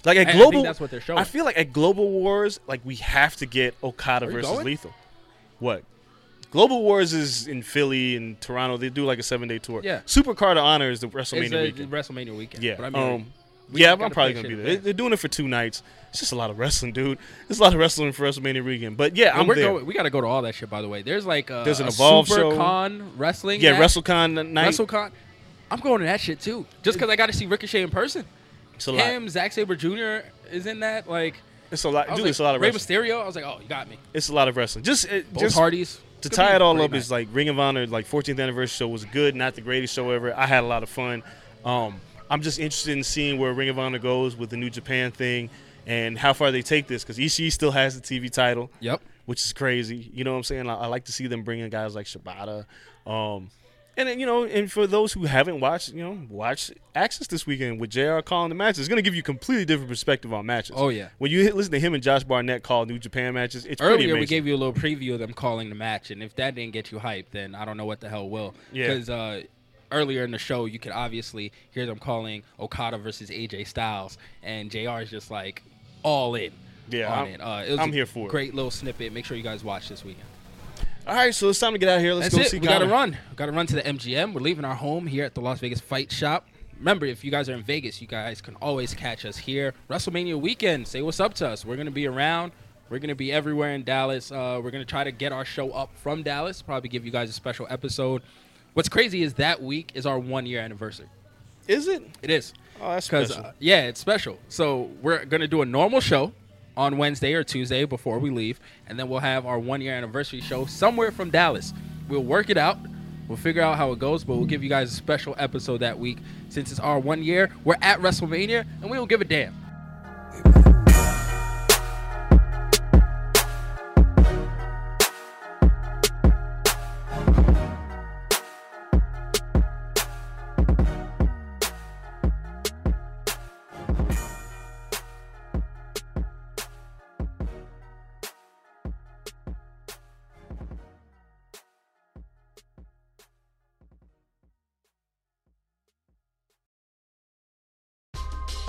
Like, at I, Global, I think that's what they're showing. I feel like at Global Wars, like, we have to get Okada versus going? Lethal. What? Global Wars is in Philly and Toronto. They do, like, a seven-day tour. Yeah. Super Card of Honor is the WrestleMania it's a, weekend. WrestleMania weekend. Yeah. But I mean, um, We yeah, I'm probably going to be there. there. They're doing it for two nights. It's just a lot of wrestling, dude. There's a lot of wrestling for WrestleMania weekend. But, yeah, and I'm we're there. Going, we got to go to all that shit, by the way. There's, like, a, There's an a Evolve Super show. Con wrestling Yeah, match. WrestleCon night. WrestleCon. I'm going to that shit, too, just because I got to see Ricochet in person. It's a lot. Him, Zack Sabre Junior is in that. Like, it's a lot. Dude, like, it's a lot of Rey wrestling. Rey Mysterio, I was like, oh, you got me. It's a lot of wrestling. Just, it, Both just parties. To tie it all up night. Is, like, Ring of Honor, like, fourteenth anniversary show was good, not the greatest show ever. I had a lot of fun. Um... I'm just interested in seeing where Ring of Honor goes with the New Japan thing and how far they take this because Ishii still has the T V title, yep, which is crazy. You know what I'm saying? I, I like to see them bring in guys like Shibata. Um, and, then, you know, and for those who haven't watched, you know, watch Access this weekend with J R calling the matches. It's going to give you a completely different perspective on matches. Oh, yeah. When you hit, listen to him and Josh Barnett call New Japan matches, it's Earlier, pretty amazing. Earlier, we gave you a little preview of them calling the match, and if that didn't get you hyped, then I don't know what the hell will. Yeah. Because, uh, earlier in the show, you could obviously hear them calling Okada versus A J Styles, and J R is just like all in. Yeah, on I'm, it. Uh, it was I'm here for it. Great little snippet. Make sure you guys watch this weekend. All right, so it's time to get out of here. Let's That's go it. see. We got to run. We got to run to the M G M. We're leaving our home here at the Las Vegas Fight Shop. Remember, if you guys are in Vegas, you guys can always catch us here. WrestleMania weekend. Say what's up to us. We're going to be around. We're going to be everywhere in Dallas. Uh, we're going to try to get our show up from Dallas. Probably give you guys a special episode. What's crazy is that week is our one-year anniversary. Is it? It is. Oh, that's special. Uh, yeah, it's special. So we're going to do a normal show on Wednesday or Tuesday before we leave, and then we'll have our one-year anniversary show somewhere from Dallas. We'll work it out. We'll figure out how it goes, but we'll give you guys a special episode that week. Since it's our one year, we're at WrestleMania, and we don't give a damn.